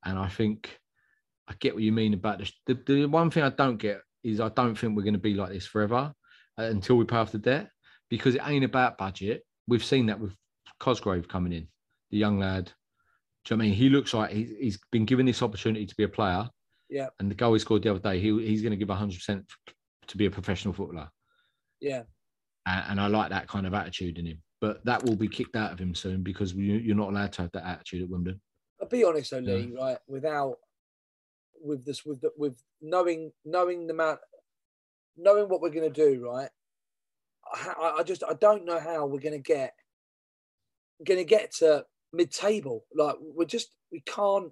and I think. I get what you mean about this. The, the one thing I don't get is I don't think we're going to be like this forever uh, until we pay off the debt, because it ain't about budget. We've seen that with Cosgrove coming in, the young lad. Do you know what I mean? He looks like he's, he's been given this opportunity to be a player. Yeah. And the goal he scored the other day, he, he's going to give one hundred percent to be a professional footballer. Yeah. And, and I like that kind of attitude in him. But that will be kicked out of him soon because you, you're not allowed to have that attitude at Wimbledon. I'll be honest, though, Lee, yeah. right? Without... with this with the, with knowing knowing the amount knowing what we're going to do right I, I just I don't know how we're going to get going to get to mid-table. Like we're just we can't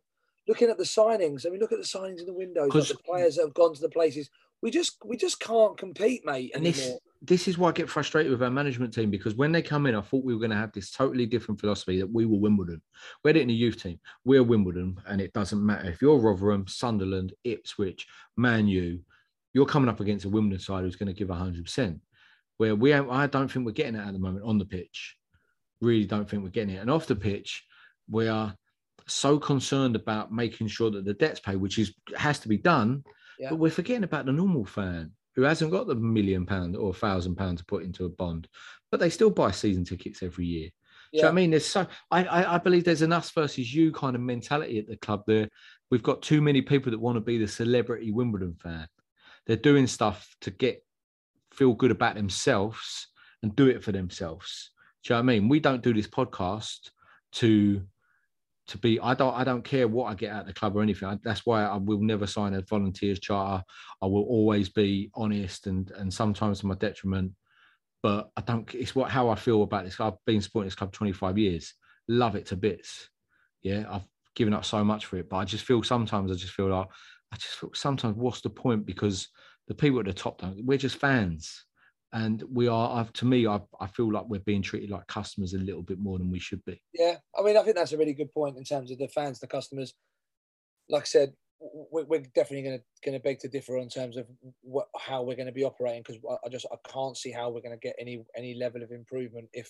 looking at the signings. I mean, look at the signings in the windows, like the players that have gone to the places. We just we just can't compete, mate, and anymore. This, this is why I get frustrated with our management team, because when they come in, I thought we were going to have this totally different philosophy that we were Wimbledon. We had it in the youth team. We're Wimbledon, and it doesn't matter if you're Rotherham, Sunderland, Ipswich, Man U, you're coming up against a Wimbledon side who's going to give one hundred percent. Where we, I don't think we're getting it at the moment on the pitch. Really don't think we're getting it. And off the pitch, we are so concerned about making sure that the debt's paid, which is has to be done. Yeah. But we're forgetting about the normal fan who hasn't got the million pound or a thousand pound to put into a bond, but they still buy season tickets every year. Yeah. Do you know what I mean? There's so I, I I believe there's an us versus you kind of mentality at the club. There, we've got too many people that want to be the celebrity Wimbledon fan. They're doing stuff to get feel good about themselves and do it for themselves. Do you know what I mean? We don't do this podcast to to be. I don't. I don't care what I get out of the club or anything. I, that's why I will never sign a volunteers charter. I will always be honest, and and sometimes to my detriment. But I don't. It's what how I feel about this. I've been supporting this club twenty-five years. Love it to bits. Yeah, I've given up so much for it. But I just feel sometimes. I just feel like. I just feel sometimes. What's the point? Because the people at the top don't. We're just fans. And we are, I've, to me, I've, I feel like we're being treated like customers a little bit more than we should be. Yeah, I mean, I think that's a really good point in terms of the fans, the customers. Like I said, we're, we're definitely going to going to beg to differ in terms of what, how we're going to be operating, because I just I can't see how we're going to get any any level of improvement if.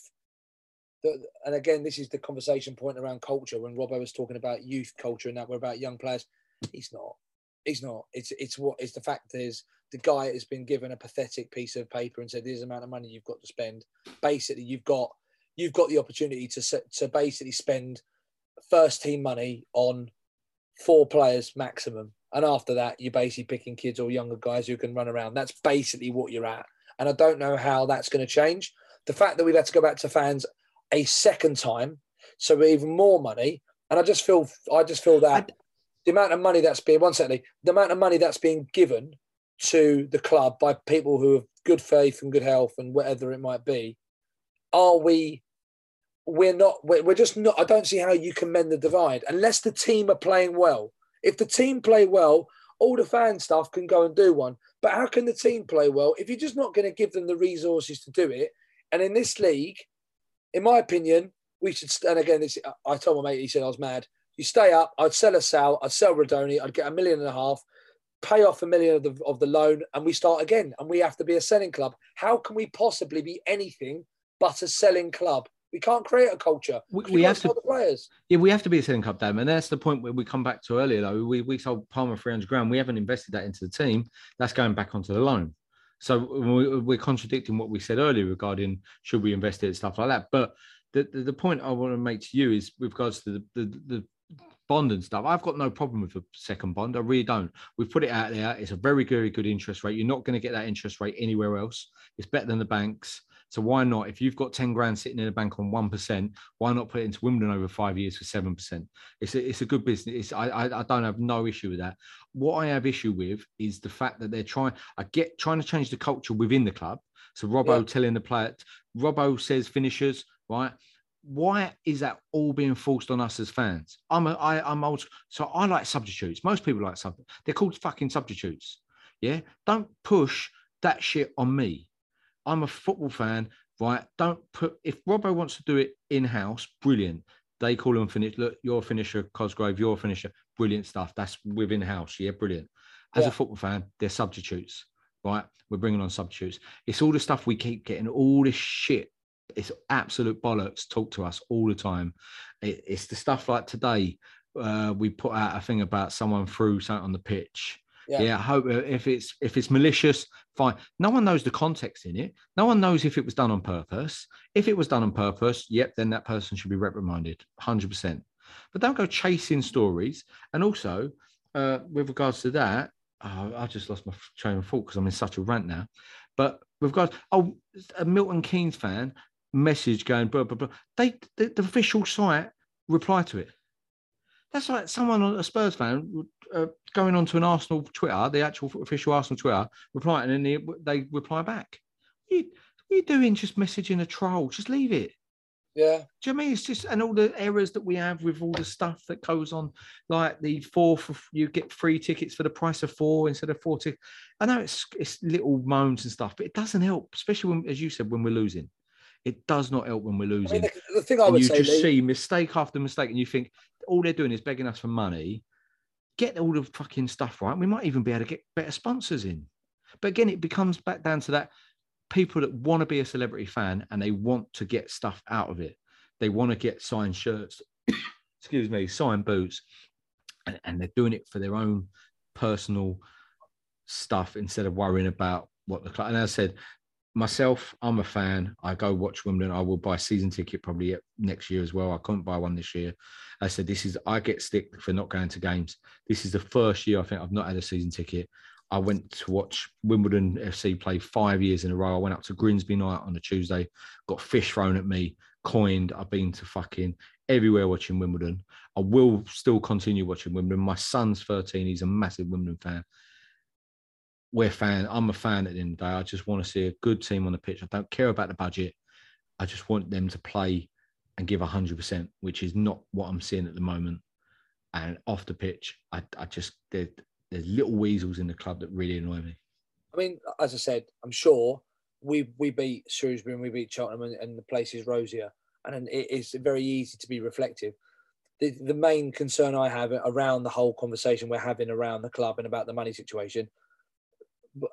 The, and again, this is the conversation point around culture when Robbo was talking about youth culture and that we're about young players. He's not. He's not. It's it's what it's the fact is. The guy has been given a pathetic piece of paper and said, "Here's the amount of money you've got to spend." Basically, you've got you've got the opportunity to to basically spend first team money on four players maximum, and after that, you're basically picking kids or younger guys who can run around. That's basically what you're at, and I don't know how that's going to change. The fact that we've had to go back to fans a second time, so even more money, and I just feel I just feel that I... the amount of money that's being one second, the amount of money that's being given to the club by people who have good faith and good health and whatever it might be, are we, we're not, we're just not, I don't see how you can mend the divide unless the team are playing well. If the team play well, all the fan stuff can go and do one. But how can the team play well if you're just not going to give them the resources to do it? And in this league, in my opinion, we should, and again, this, I told my mate, he said I was mad. You stay up, I'd sell Assal, I'd sell Rodoni, I'd get a million and a half, pay off a million of the of the loan, and we start again, and we have to be a selling club. How can we possibly be anything but a selling club? We can't create a culture. We, we have to the players. Yeah, we have to be a selling club, Dan, and that's the point where we come back to earlier. Though we we sold Palmer three hundred grand, we haven't invested that into the team. That's going back onto the loan. So we, we're contradicting what we said earlier regarding should we invest it and stuff like that. But the the, the point I want to make to you is with regards to the the. the bond and stuff. I've got no problem with a second bond. I really don't. We've put it out there. It's a very, very good interest rate. You're not going to get that interest rate anywhere else. It's better than the banks. So why not? If you've got ten grand sitting in a bank on one percent, why not put it into Wimbledon over five years for seven percent? It's a, it's a good business. It's, I, I, I don't have no issue with that. What I have issue with is the fact that they're trying, I get trying to change the culture within the club. So Robbo yeah. telling the player, Robbo says finishers, right? Why is that all being forced on us as fans? I'm a, I, I'm old, so I like substitutes. Most people like substitutes. They're called fucking substitutes. Yeah, don't push that shit on me. I'm a football fan, right? Don't put. If Robbo wants to do it in house, brilliant. They call him finish. Look, you're a finisher, Cosgrove. You're a finisher. Brilliant stuff. That's within house. Yeah, brilliant. As yeah. a football fan, they're substitutes, right? We're bringing on substitutes. It's all the stuff we keep getting. All this shit. It's absolute bollocks. Talk to us all the time. It, it's the stuff like today. Uh, we put out a thing about someone threw something on the pitch. Yeah. yeah. I hope if it's if it's malicious, fine. No one knows the context in it. No one knows if it was done on purpose. If it was done on purpose, yep, then that person should be reprimanded, one hundred percent. But don't go chasing stories. And also, uh, with regards to that, oh, I just lost my train of thought because I'm in such a rant now. But with regards, oh, a Milton Keynes fan. Message going blah blah blah. They the, the official site reply to it. That's like someone on a Spurs fan uh, going onto an Arsenal Twitter, the actual official Arsenal Twitter, replying, and then they, they reply back. You, what are you doing? Just messaging a troll? Just leave it. Yeah. Do you know what I mean? It's just and all the errors that we have with all the stuff that goes on, like the four for you get three tickets for the price of four instead of four tickets. I know it's it's little moans and stuff, but it doesn't help, especially when, as you said, when we're losing. It does not help when we're losing. I mean, the, the thing I and would you say, just Lee, see mistake after mistake, and you think all they're doing is begging us for money. Get all the fucking stuff right. We might even be able to get better sponsors in. But again, it becomes back down to that people that want to be a celebrity fan and they want to get stuff out of it. They want to get signed shirts, excuse me, signed boots, and, and they're doing it for their own personal stuff instead of worrying about what the club. And as I said. Myself, I'm a fan. I go watch Wimbledon. I will buy a season ticket probably next year as well. I couldn't buy one this year. I said, this is, I get stick for not going to games. This is the first year I think I've not had a season ticket. I went to watch Wimbledon F C play five years in a row. I went up to Grimsby night on a Tuesday, got fish thrown at me, coined. I've been to fucking everywhere watching Wimbledon. I will still continue watching Wimbledon. My son's thirteen. He's a massive Wimbledon fan. We're fan. I'm a fan at the end of the day. I just want to see a good team on the pitch. I don't care about the budget. I just want them to play and give one hundred percent, which is not what I'm seeing at the moment. And off the pitch, I, I just, there, there's little weasels in the club that really annoy me. I mean, as I said, I'm sure we we beat Shrewsbury and we beat Cheltenham and, and the place is rosier. And it is very easy to be reflective. The, the main concern I have around the whole conversation we're having around the club and about the money situation,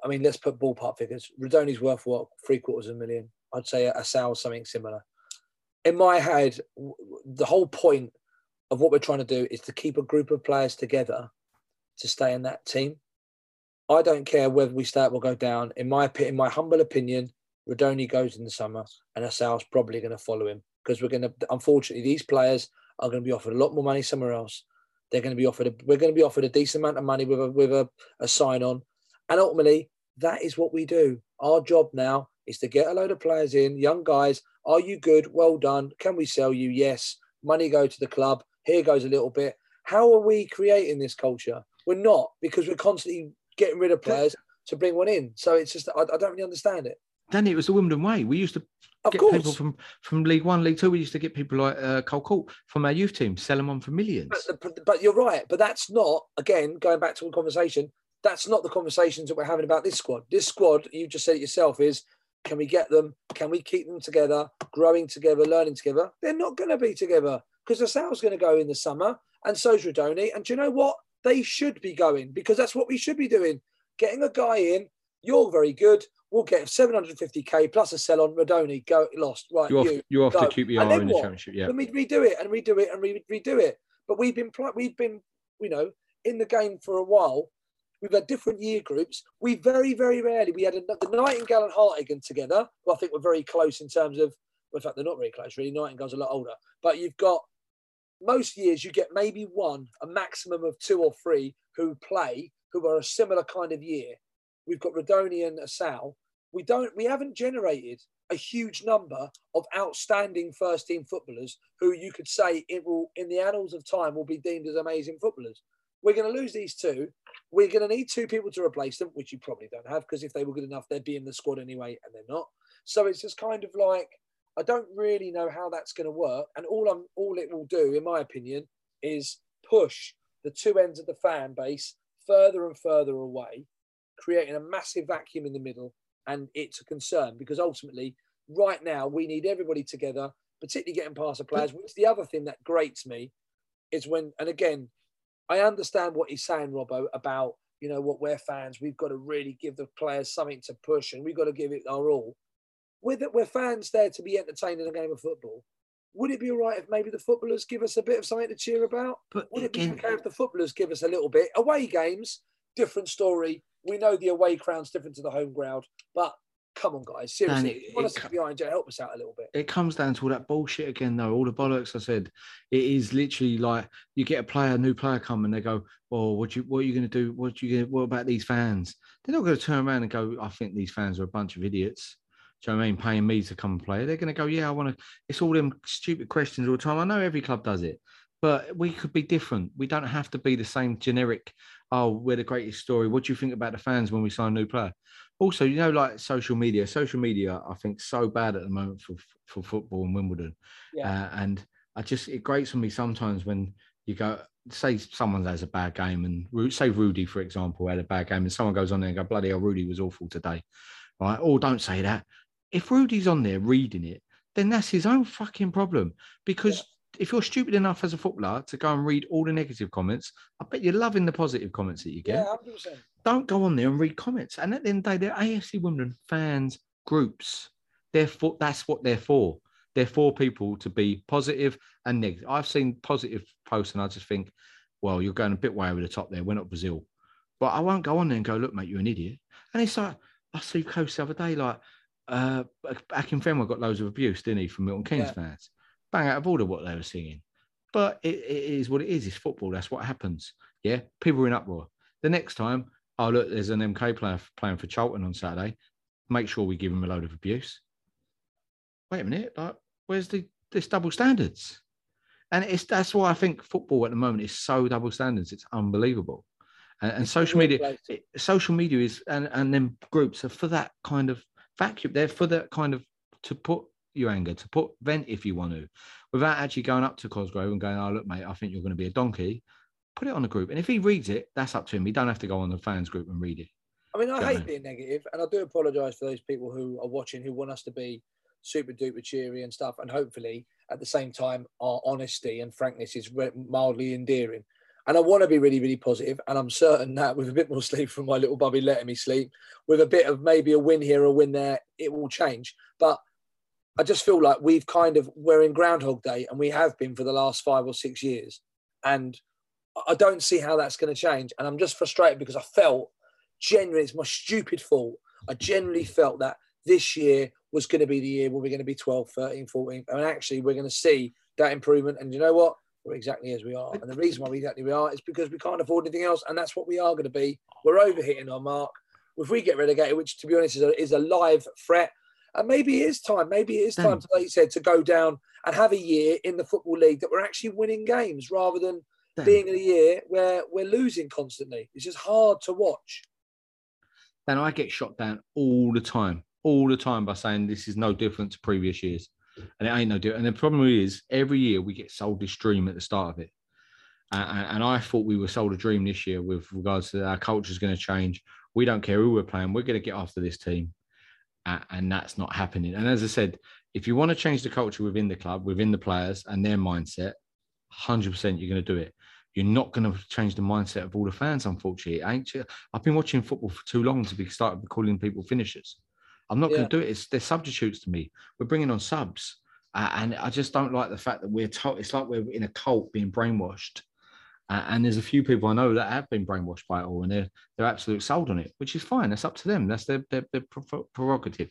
I mean, let's put ballpark figures. Rodoni's worth, what, three quarters of a million? I'd say Assal, something similar. In my head, the whole point of what we're trying to do is to keep a group of players together to stay in that team. I don't care whether we start or go down. In my in my humble opinion, Rodoni goes in the summer and Assal's probably going to follow him because we're going to, unfortunately, these players are going to be offered a lot more money somewhere else. They're going to be offered, a, we're going to be offered a decent amount of money with a, with a, a sign on. And ultimately, that is what we do. Our job now is to get a load of players in, young guys. Are you good? Well done. Can we sell you? Yes. Money go to the club. Here goes a little bit. How are we creating this culture? We're not, because we're constantly getting rid of players to bring one in. So it's just, I, I don't really understand it. Danny, it was the Wimbledon way. We used to of get course. people from, from League One, League Two. We used to get people like uh, Cole Court from our youth team, sell them on for millions. But, but you're right. But that's not, again, going back to a conversation, that's not the conversations that we're having about this squad. This squad, you just said it yourself, is can we get them? Can we keep them together, growing together, learning together? They're not going to be together because Assal's going to go in the summer and so's Rodoni. And do you know what? They should be going because that's what we should be doing. Getting a guy in, you're very good. We'll get seven hundred fifty K plus a sell on Rodoni. Go lost. Right, You're off, you, you're off to Q P R in the what? Championship. Yeah. Then we redo it and redo it and re- redo it. But we've been, we've been, you know, in the game for a while. We've had different year groups. We very, very rarely, we had a, the Nightingale and Hartigan together, who I think were very close in terms of, well, in fact, they're not very close, really. Nightingale's a lot older. But you've got, most years you get maybe one, a maximum of two or three who play, who are a similar kind of year. We've got Rodoni and Assal. We don't, we haven't generated a huge number of outstanding first-team footballers who you could say it will, in the annals of time, will be deemed as amazing footballers. We're going to lose these two. We're going to need two people to replace them, which you probably don't have because if they were good enough, they'd be in the squad anyway, and they're not. So it's just kind of like, I don't really know how that's going to work. And all I'm, all it will do, in my opinion, is push the two ends of the fan base further and further away, creating a massive vacuum in the middle. And it's a concern because ultimately, right now, we need everybody together, particularly getting past the players, which the other thing that grates me is when, and again, I understand what he's saying, Robbo, about, you know, what we're fans, we've got to really give the players something to push and we've got to give it our all. We're, the, we're fans there to be entertained in a game of football. Would it be all right if maybe the footballers give us a bit of something to cheer about? But Would again, it be okay if the footballers give us a little bit? Away games, different story. We know the away crowd's different to the home crowd, but come on, guys, seriously, if you want us to be behind you, help us out a little bit. It comes down to all that bullshit again, though, all the bollocks I said. It is literally like you get a player, a new player come and they go, oh, what, you, what are you going to do? What, you gonna, what about these fans? They're not going to turn around and go, I think these fans are a bunch of idiots. Do you know what I mean? Paying me to come and play. They're going to go, yeah, I want to. It's all them stupid questions all the time. I know every club does it, but we could be different. We don't have to be the same generic, oh, we're the greatest story. What do you think about the fans when we sign a new player? Also, you know, like social media. Social media, I think, so bad at the moment for for football and Wimbledon. Yeah. Uh, and I just it grates on me sometimes when you go, say someone has a bad game and say Rudy, for example, had a bad game and someone goes on there and go, bloody hell, Rudy was awful today. Right? Or don't say that. If Rudy's on there reading it, then that's his own fucking problem. Because yeah. if you're stupid enough as a footballer to go and read all the negative comments, I bet you're loving the positive comments that you get. Yeah, one hundred percent. Don't go on there and read comments. And at the end of the day, they're A F C Wimbledon fans groups. Therefore, that's what they're for. They're for people to be positive and negative. I've seen positive posts and I just think, well, you're going a bit way over the top there. We're not Brazil. But I won't go on there and go, look, mate, you're an idiot. And it's like, I see Coast the other day, like, uh, Accrington got loads of abuse, didn't he, from Milton Keynes yeah. fans. Bang out of order what they were singing. But it, it is what it is. It's football. That's what happens. Yeah. People are in uproar. The next time, oh, look, there's an M K player playing for Charlton on Saturday. Make sure we give him a load of abuse. Wait a minute, like, where's the this double standards? And it's that's why I think football at the moment is so double standards. It's unbelievable. And, and it's social media, it, social media is, and, and then groups are for that kind of vacuum. They're for that kind of, to put your anger, to put vent if you want to, without actually going up to Cosgrove and going, oh, look, mate, I think you're going to be a donkey. Put it on the group. And if he reads it, that's up to him. He don't have to go on the fans group and read it. I mean, I go hate on. Being negative, and I do apologise for those people who are watching who want us to be super duper cheery and stuff. And hopefully, at the same time, our honesty and frankness is mildly endearing. And I want to be really, really positive. And I'm certain that with a bit more sleep from my little bubby letting me sleep, with a bit of maybe a win here, a win there, it will change. But I just feel like we've kind of, we're in Groundhog Day, and we have been for the last five or six years. And I don't see how that's going to change. And I'm just frustrated because I felt genuinely, it's my stupid fault. I generally felt that this year was going to be the year where we're going to be twelve, thirteen, fourteen. And actually we're going to see that improvement. And you know what? We're exactly as we are. And the reason why we're exactly we are is because we can't afford anything else. And that's what we are going to be. We're overhitting our mark. If we get relegated, which to be honest is a, is a live threat, and maybe it is time, maybe it is time, like you said, to go down and have a year in the Football League that we're actually winning games rather than Damn. being in a year where we're losing constantly. It's just hard to watch. And I get shot down all the time, all the time by saying this is no different to previous years. And it ain't no different. And the problem is every year we get sold this dream at the start of it. And, and I thought we were sold a dream this year with regards to our culture is going to change. We don't care who we're playing. We're going to get after this team. And that's not happening. And as I said, if you want to change the culture within the club, within the players and their mindset, one hundred percent you're going to do it. You're not going to change the mindset of all the fans, unfortunately. Ain't you? I've been watching football for too long to be started calling people finishers. I'm not yeah. going to do it. It's, they're substitutes to me. We're bringing on subs. Uh, and I just don't like the fact that we're told, it's like we're in a cult being brainwashed. Uh, and there's a few people I know that have been brainwashed by it all, and they're they're absolutely sold on it, which is fine. That's up to them. That's their their, their prerogative.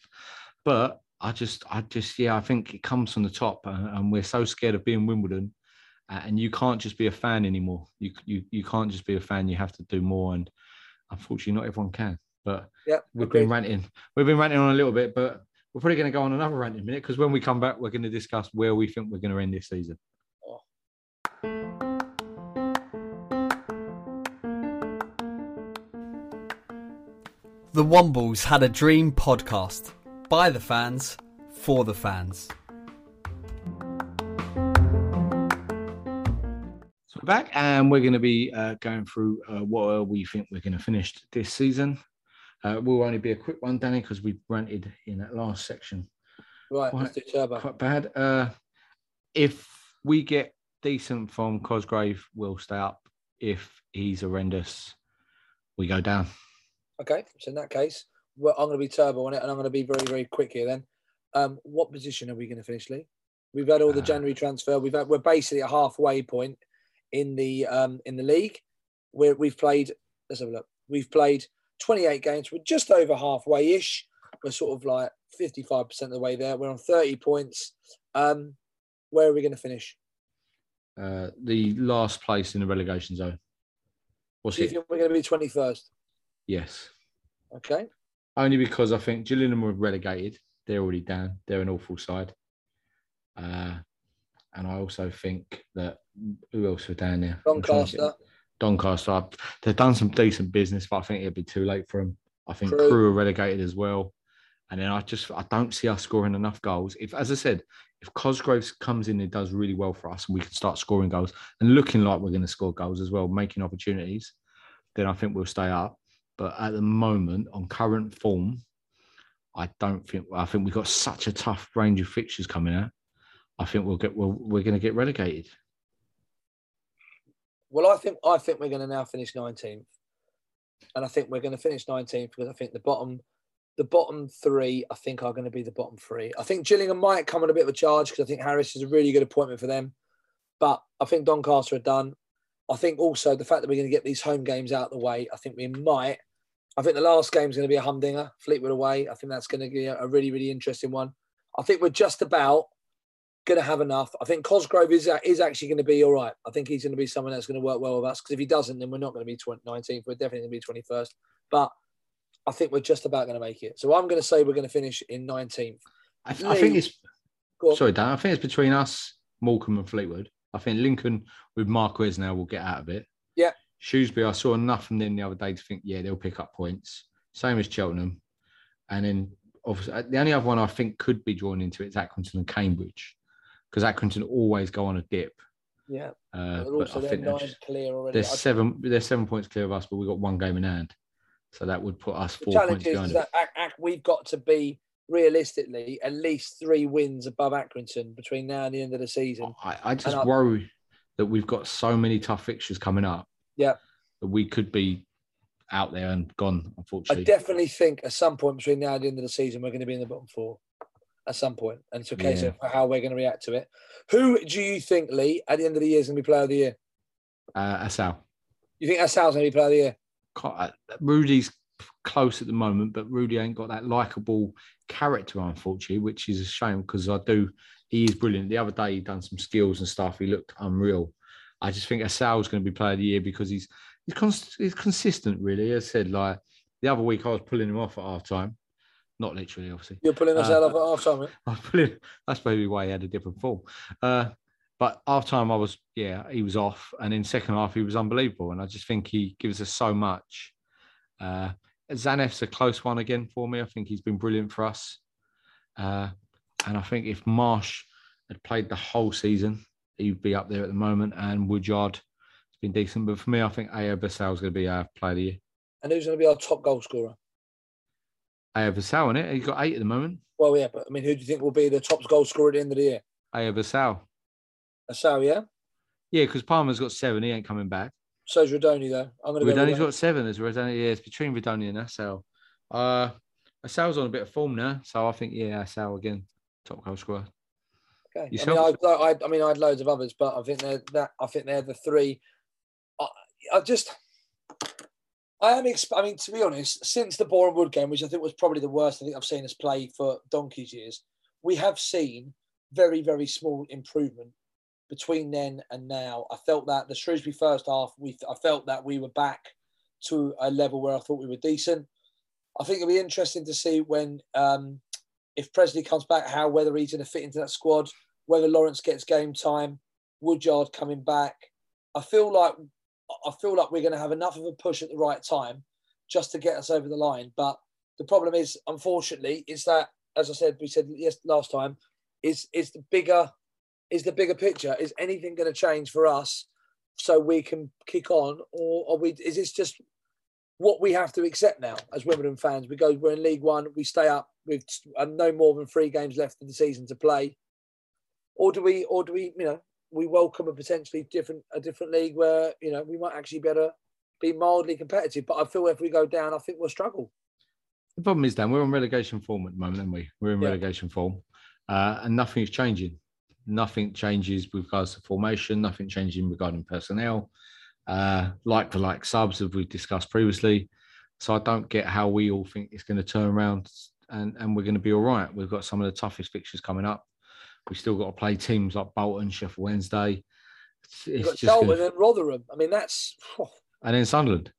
But I just, I just, yeah, I think it comes from the top, and, and we're so scared of being Wimbledon, uh, and you can't just be a fan anymore. You you you can't just be a fan. You have to do more, and unfortunately, not everyone can. But yeah, we've agreed. been ranting. We've been ranting on a little bit, but we're probably going to go on another rant in a minute because when we come back, we're going to discuss where we think we're going to end this season. The Wombles Had a Dream podcast, by the fans, for the fans. So we're back and we're going to be uh, going through uh, what we think we're going to finish this season. Uh, we'll only be a quick one, Danny, because we ranted in that last section. Right, quite, let's do turbo. Quite bad. Uh, if we get decent from Cosgrove, we'll stay up. If he's horrendous, we go down. Okay, so in that case, well, I'm going to be turbo on it, and I'm going to be very, very quick here then. Um, what position are we going to finish, Lee? We've had all the uh, January transfer. We've had, we're basically at a halfway point in the um, in the league. We're, we've played, let's have a look, we've played twenty-eight games. We're just over halfway-ish. We're sort of like fifty-five percent of the way there. We're on thirty points. Um, where are we going to finish? Uh, the last place in the relegation zone. What's Do you it? think we're going to be twenty-first? Yes. Okay. Only because I think Gillingham were relegated. They're already down. They're an awful side. Uh, and I also think that who else were down there? Doncaster. Get, Doncaster. They've done some decent business, but I think it'd be too late for them. I think Crew, Crew are relegated as well. And then I just I don't see us scoring enough goals. If, as I said, if Cosgrove comes in and does really well for us, and we can start scoring goals and looking like we're going to score goals as well, making opportunities, then I think we'll stay up. But at the moment, on current form, I don't think. I think we've got such a tough range of fixtures coming out. I think we'll get. We'll, we're going to get relegated. Well, I think. I think we're going to now finish nineteenth, and I think we're going to finish nineteenth because I think the bottom, the bottom three, I think are going to be the bottom three. I think Gillingham might come on a bit of a charge because I think Harris is a really good appointment for them, but I think Doncaster are done. I think also the fact that we're going to get these home games out of the way, I think we might. I think the last game is going to be a humdinger, Fleetwood away. I think that's going to be a really, really interesting one. I think we're just about going to have enough. I think Cosgrove is is actually going to be all right. I think he's going to be someone that's going to work well with us because if he doesn't, then we're not going to be nineteenth. We're definitely going to be twenty-first. But I think we're just about going to make it. So I'm going to say we're going to finish in nineteenth. I, th- I think it's... Sorry, Dan. I think it's between us, Morecambe and Fleetwood. I think Lincoln with Marquez now will get out of it. Yeah. Shrewsbury, I saw enough from them the other day to think, yeah, they'll pick up points. Same as Cheltenham. And then, obviously, the only other one I think could be drawn into it is Accrington and Cambridge, because Accrington always go on a dip. Yeah. Uh, but also I think they're, just, clear already. They're, seven, they're seven points clear of us, but we've got one game in hand. So that would put us four points behind. The challenge is we've got to be, realistically, at least three wins above Accrington between now and the end of the season. I, I just I, worry that we've got so many tough fixtures coming up. Yeah, that we could be out there and gone, unfortunately. I definitely think at some point between now and the end of the season, we're going to be in the bottom four at some point. And it's a case yeah. of how we're going to react to it. Who do you think, Lee, at the end of the year is going to be player of the year? Uh, Assal. You think Assal's going to be player of the year? God, Rudy's close at the moment, but Rudy ain't got that likeable character, unfortunately, which is a shame because I do. He is brilliant. The other day, he done some skills and stuff. He looked unreal. I just think Assal's going to be player of the year because he's he's, cons- he's consistent, really. As I said, like the other week, I was pulling him off at half time. Not literally, obviously. You're pulling Assal uh, off at half time, I'm pulling. That's maybe why he had a different fall. Uh, but half time, I was, yeah, he was off. And in second half, he was unbelievable. And I just think he gives us so much. Uh, Zanef's a close one again for me. I think he's been brilliant for us. Uh, and I think if Marsh had played the whole season, he'd be up there at the moment. And Woodyard has been decent. But for me, I think Ayo Basal's going to be our player of the year. And who's going to be our top goal scorer? Ayo Basal, isn't it? He's got eight at the moment. Well, yeah, but I mean, who do you think will be the top goal scorer at the end of the year? Ayo Basal. Assal, yeah? Yeah, because Palmer's got seven. He ain't coming back. So's Rodoni, though. I'm going to Rodoni's go got seven. As Rodoni, yeah, it's between Rodoni and Assal. Uh, Assal's on a bit of form now, so I think, yeah, Assal again, top goal scorer. Okay. Yourself? I mean, I, I, I mean, I had loads of others, but I think they're that. I think they're the three. I, I just, I am. Exp- I mean, to be honest, since the Boreham Wood game, which I think was probably the worst I think I've seen us play for donkey's years, we have seen very, very small improvement between then and now. I felt that the Shrewsbury first half, we I felt that we were back to a level where I thought we were decent. I think it'll be interesting to see when, um, if Presley comes back, how whether he's going to fit into that squad, whether Lawrence gets game time, Woodyard coming back. I feel like I feel like we're going to have enough of a push at the right time just to get us over the line. But the problem is, unfortunately, is that, as I said, we said yes last time, is is the bigger. Is the bigger picture? Is anything going to change for us so we can kick on, or are we? Is this just what we have to accept now as Wimbledon fans? We go, we're in League One, we stay up with no more than three games left in the season to play, or do we? Or do we? You know, we welcome a potentially different a different league where you know we might actually be able to be mildly competitive. But I feel if we go down, I think we'll struggle. The problem is, Dan, we're on relegation form at the moment, aren't we? We're in yeah. relegation form, uh, and nothing is changing. Nothing changes with regards to formation, nothing changing regarding personnel, uh, like for like subs as we've discussed previously. So I don't get how we all think it's going to turn around and, and we're going to be all right. We've got some of the toughest fixtures coming up. We've still got to play teams like Bolton, Sheffield Wednesday. It's, it's got Charlton gonna... and Rotherham. I mean, that's... And then Sunderland.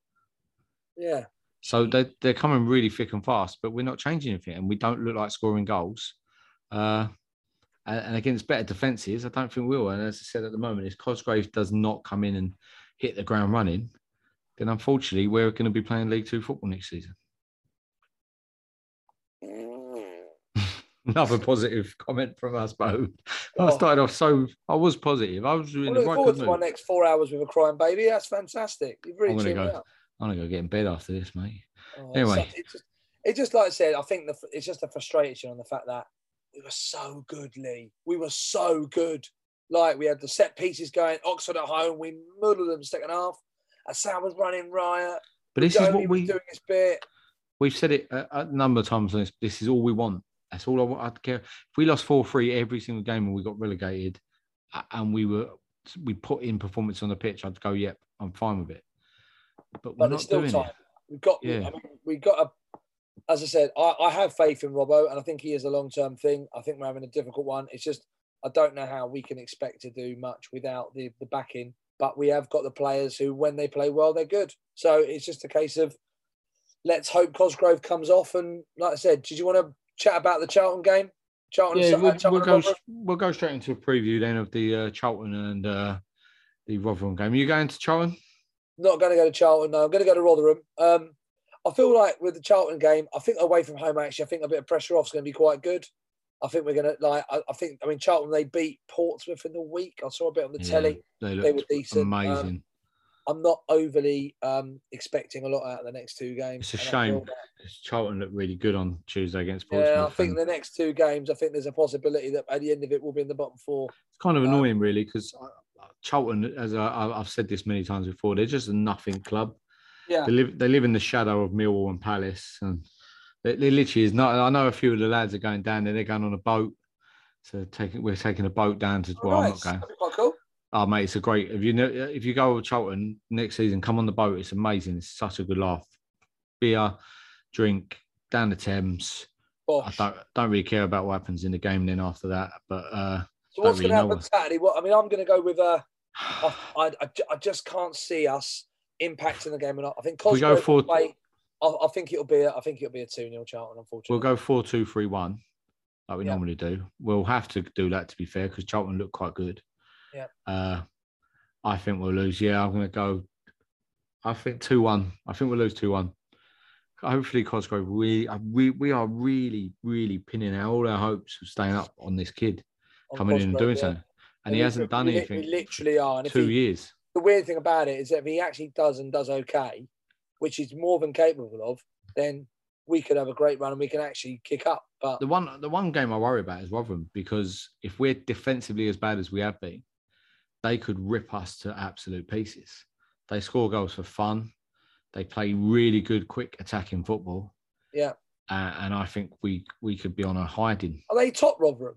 Yeah. So they, they're coming really thick and fast, but we're not changing anything and we don't look like scoring goals. Uh And against better defences, I don't think we will. And as I said at the moment, if Cosgrove does not come in and hit the ground running, then unfortunately we're going to be playing League Two football next season. Another positive comment from us both. Oh. I started off so I was positive. I was in I'm the right forward to mood. My next four hours with a crying baby. That's fantastic. You've really chilled out. I'm gonna go get in bed after this, mate. Oh, anyway, it's just, it's just like I said. I think the, it's just a frustration on the fact that. We were so good, Lee. We were so good. Like, we had the set pieces going. Oxford at home. We muddled them second half. Assal was running riot. But this is what we... doing this bit. We've said it a, a number of times. This, this is all we want. That's all I want. I'd care. If we lost four three every single game and we got relegated and we were we put in performance on the pitch, I'd go, yep, I'm fine with it. But we're but not still doing time. It. We've got... Yeah. I mean, we've got a... As I said, I, I have faith in Robbo, and I think he is a long-term thing. I think we're having a difficult one. It's just I don't know how we can expect to do much without the, the backing, but we have got the players who, when they play well, they're good. So it's just a case of let's hope Cosgrove comes off. And like I said, did you want to chat about the Charlton game? Charlton, yeah, we'll, Charlton we'll, go, we'll go straight into a preview then of the uh, Charlton and uh, the Rotherham game. Are you going to Charlton? Not going to go to Charlton, no. I'm going to go to Rotherham. Um, I feel like with the Charlton game, I think away from home, actually, I think a bit of pressure off is going to be quite good. I think we're going to, like, I, I think, I mean, Charlton, they beat Portsmouth in the week. I saw a bit on the yeah, telly. They, they were decent. Amazing. Um, I'm not overly um, expecting a lot out of the next two games. It's a shame. Charlton looked really good on Tuesday against Portsmouth. Yeah, I think the next two games, I think there's a possibility that at the end of it, we'll be in the bottom four. It's kind of um, annoying, really, because Charlton, as I, I've said this many times before, they're just a nothing club. Yeah, they live, they live in the shadow of Millwall and Palace. And it, it literally is not. I know a few of the lads are going down there. They're going on a boat. So taking, we're taking a boat down to... Oh, well, nice. I'm not going. That'd be quite cool. Oh, mate, it's a great... If you know, if you go with Charlton next season, come on the boat. It's amazing. It's such a good laugh. Beer, drink, down the Thames. Bosh. I don't, don't really care about what happens in the game then after that. But uh, so what's really going to happen Saturday? Well, I mean, I'm going to go with... Uh, I, I, I, I just can't see us impacting the game or not. I think Cosgrove... We go four, play, I, I think it'll be. A, I think it'll be a two-nil Charlton. Unfortunately, we'll go four two three one like we yeah. normally do. We'll have to do that to be fair because Charlton look quite good. Yeah. Uh, I think we'll lose. Yeah, I'm going to go. I think two one. I think we'll lose two one. Hopefully, Cosgrove. We we we are really really pinning out all our hopes of staying up on this kid on coming Cosgrove, in and doing yeah. something, and, and he hasn't done we, anything. We literally are and two he, years. The weird thing about it is that if he actually does and does okay, which he's more than capable of, then we could have a great run and we can actually kick up. But the one the one game I worry about is Rotherham because if we're defensively as bad as we have been, they could rip us to absolute pieces. They score goals for fun. They play really good, quick attacking football. Yeah. Uh, and I think we we could be on a hiding. Are they top, Rotherham?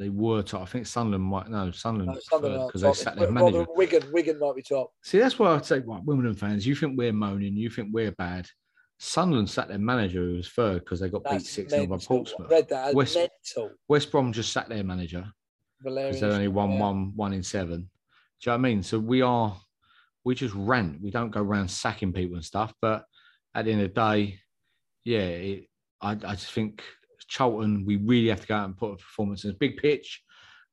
They were top. I think Sunderland might... No, Sunderland because no, they sat their manager. Wigan, Wigan might be top. See, that's why I'd say, right, Wimbledon fans, you think we're moaning, you think we're bad. Sunderland sat their manager who was third because they got that's beat six nil by Portsmouth. I read that as West, mental. West Brom just sat their manager. Because they're only one, yeah. one, one in seven. Do you know what I mean? So we are, we just rant. We don't go around sacking people and stuff. But at the end of the day, yeah, it, I, I just think Charlton, we really have to go out and put a performance in a big pitch.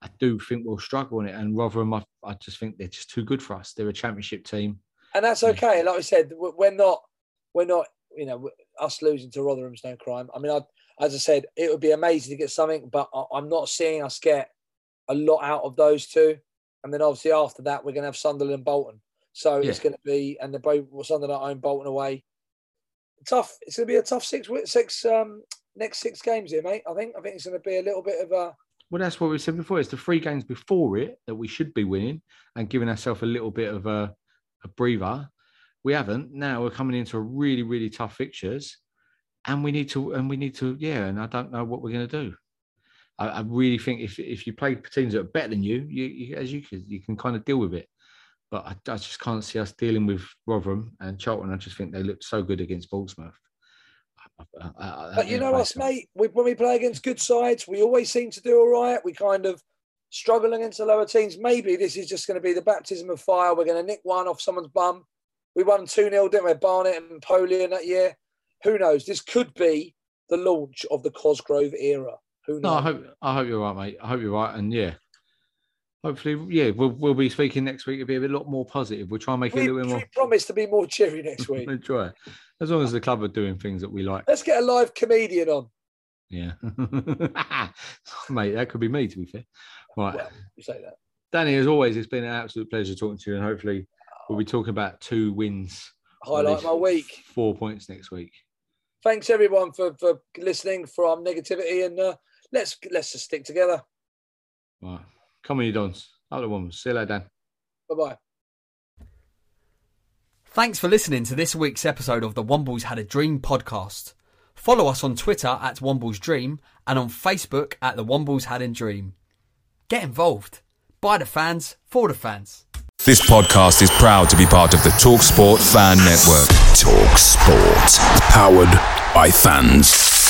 I do think we'll struggle in it. And Rotherham, I, I just think they're just too good for us. They're a championship team. And that's okay. Like I said, we're not, we're not, you know, us losing to Rotherham's no crime. I mean, I, as I said, it would be amazing to get something, but I, I'm not seeing us get a lot out of those two. And then obviously after that, we're going to have Sunderland and Bolton. So yeah. it's going to be, and they're both, well, Sunderland at home, Bolton away. Tough. It's going to be a tough six, six um, next six games here, mate. I think I think it's going to be a little bit of a... Well, that's what we said before. It's the three games before it that we should be winning and giving ourselves a little bit of a, a breather. We haven't. Now we're coming into really, really tough fixtures and we need to, and we need to, yeah, and I don't know what we're going to do. I, I really think if if you play teams that are better than you, you, you as you can, you can kind of deal with it. But I, I just can't see us dealing with Rotherham and Charlton. I just think they looked so good against Portsmouth. I, I, I, but you know us, mate, we, when we play against good sides, we always seem to do all right. We kind of struggle against the lower teams. Maybe this is just going to be the baptism of fire. We're going to nick one off someone's bum. We won two nil, didn't we? Barnett and Polian that year. Who knows? This could be the launch of the Cosgrove era. Who knows? No, I hope I hope you're right, mate. I hope you're right, and yeah, hopefully, yeah, we'll we'll be speaking next week. It'll be a lot more positive. We'll try and make we, it a little bit more. We promise to be more cheery next week. We'll try, as long as the club are doing things that we like. Let's get a live comedian on. Yeah, mate, that could be me. To be fair, right? Well, you say that, Danny. As always, it's been an absolute pleasure talking to you, and hopefully, we'll be talking about two wins. Highlight my week. Four points next week. Thanks everyone for for listening for our negativity and. Uh, Let's let's just stick together. Right. Come on, you dons. Out the woman. See you later, Dan. Bye-bye. Thanks for listening to this week's episode of the Wombles Had a Dream podcast. Follow us on Twitter at Wombles Dream and on Facebook at the Wombles Had a Dream. Get involved. By the fans, for the fans. This podcast is proud to be part of the TalkSport Fan Network. TalkSport. Powered by fans.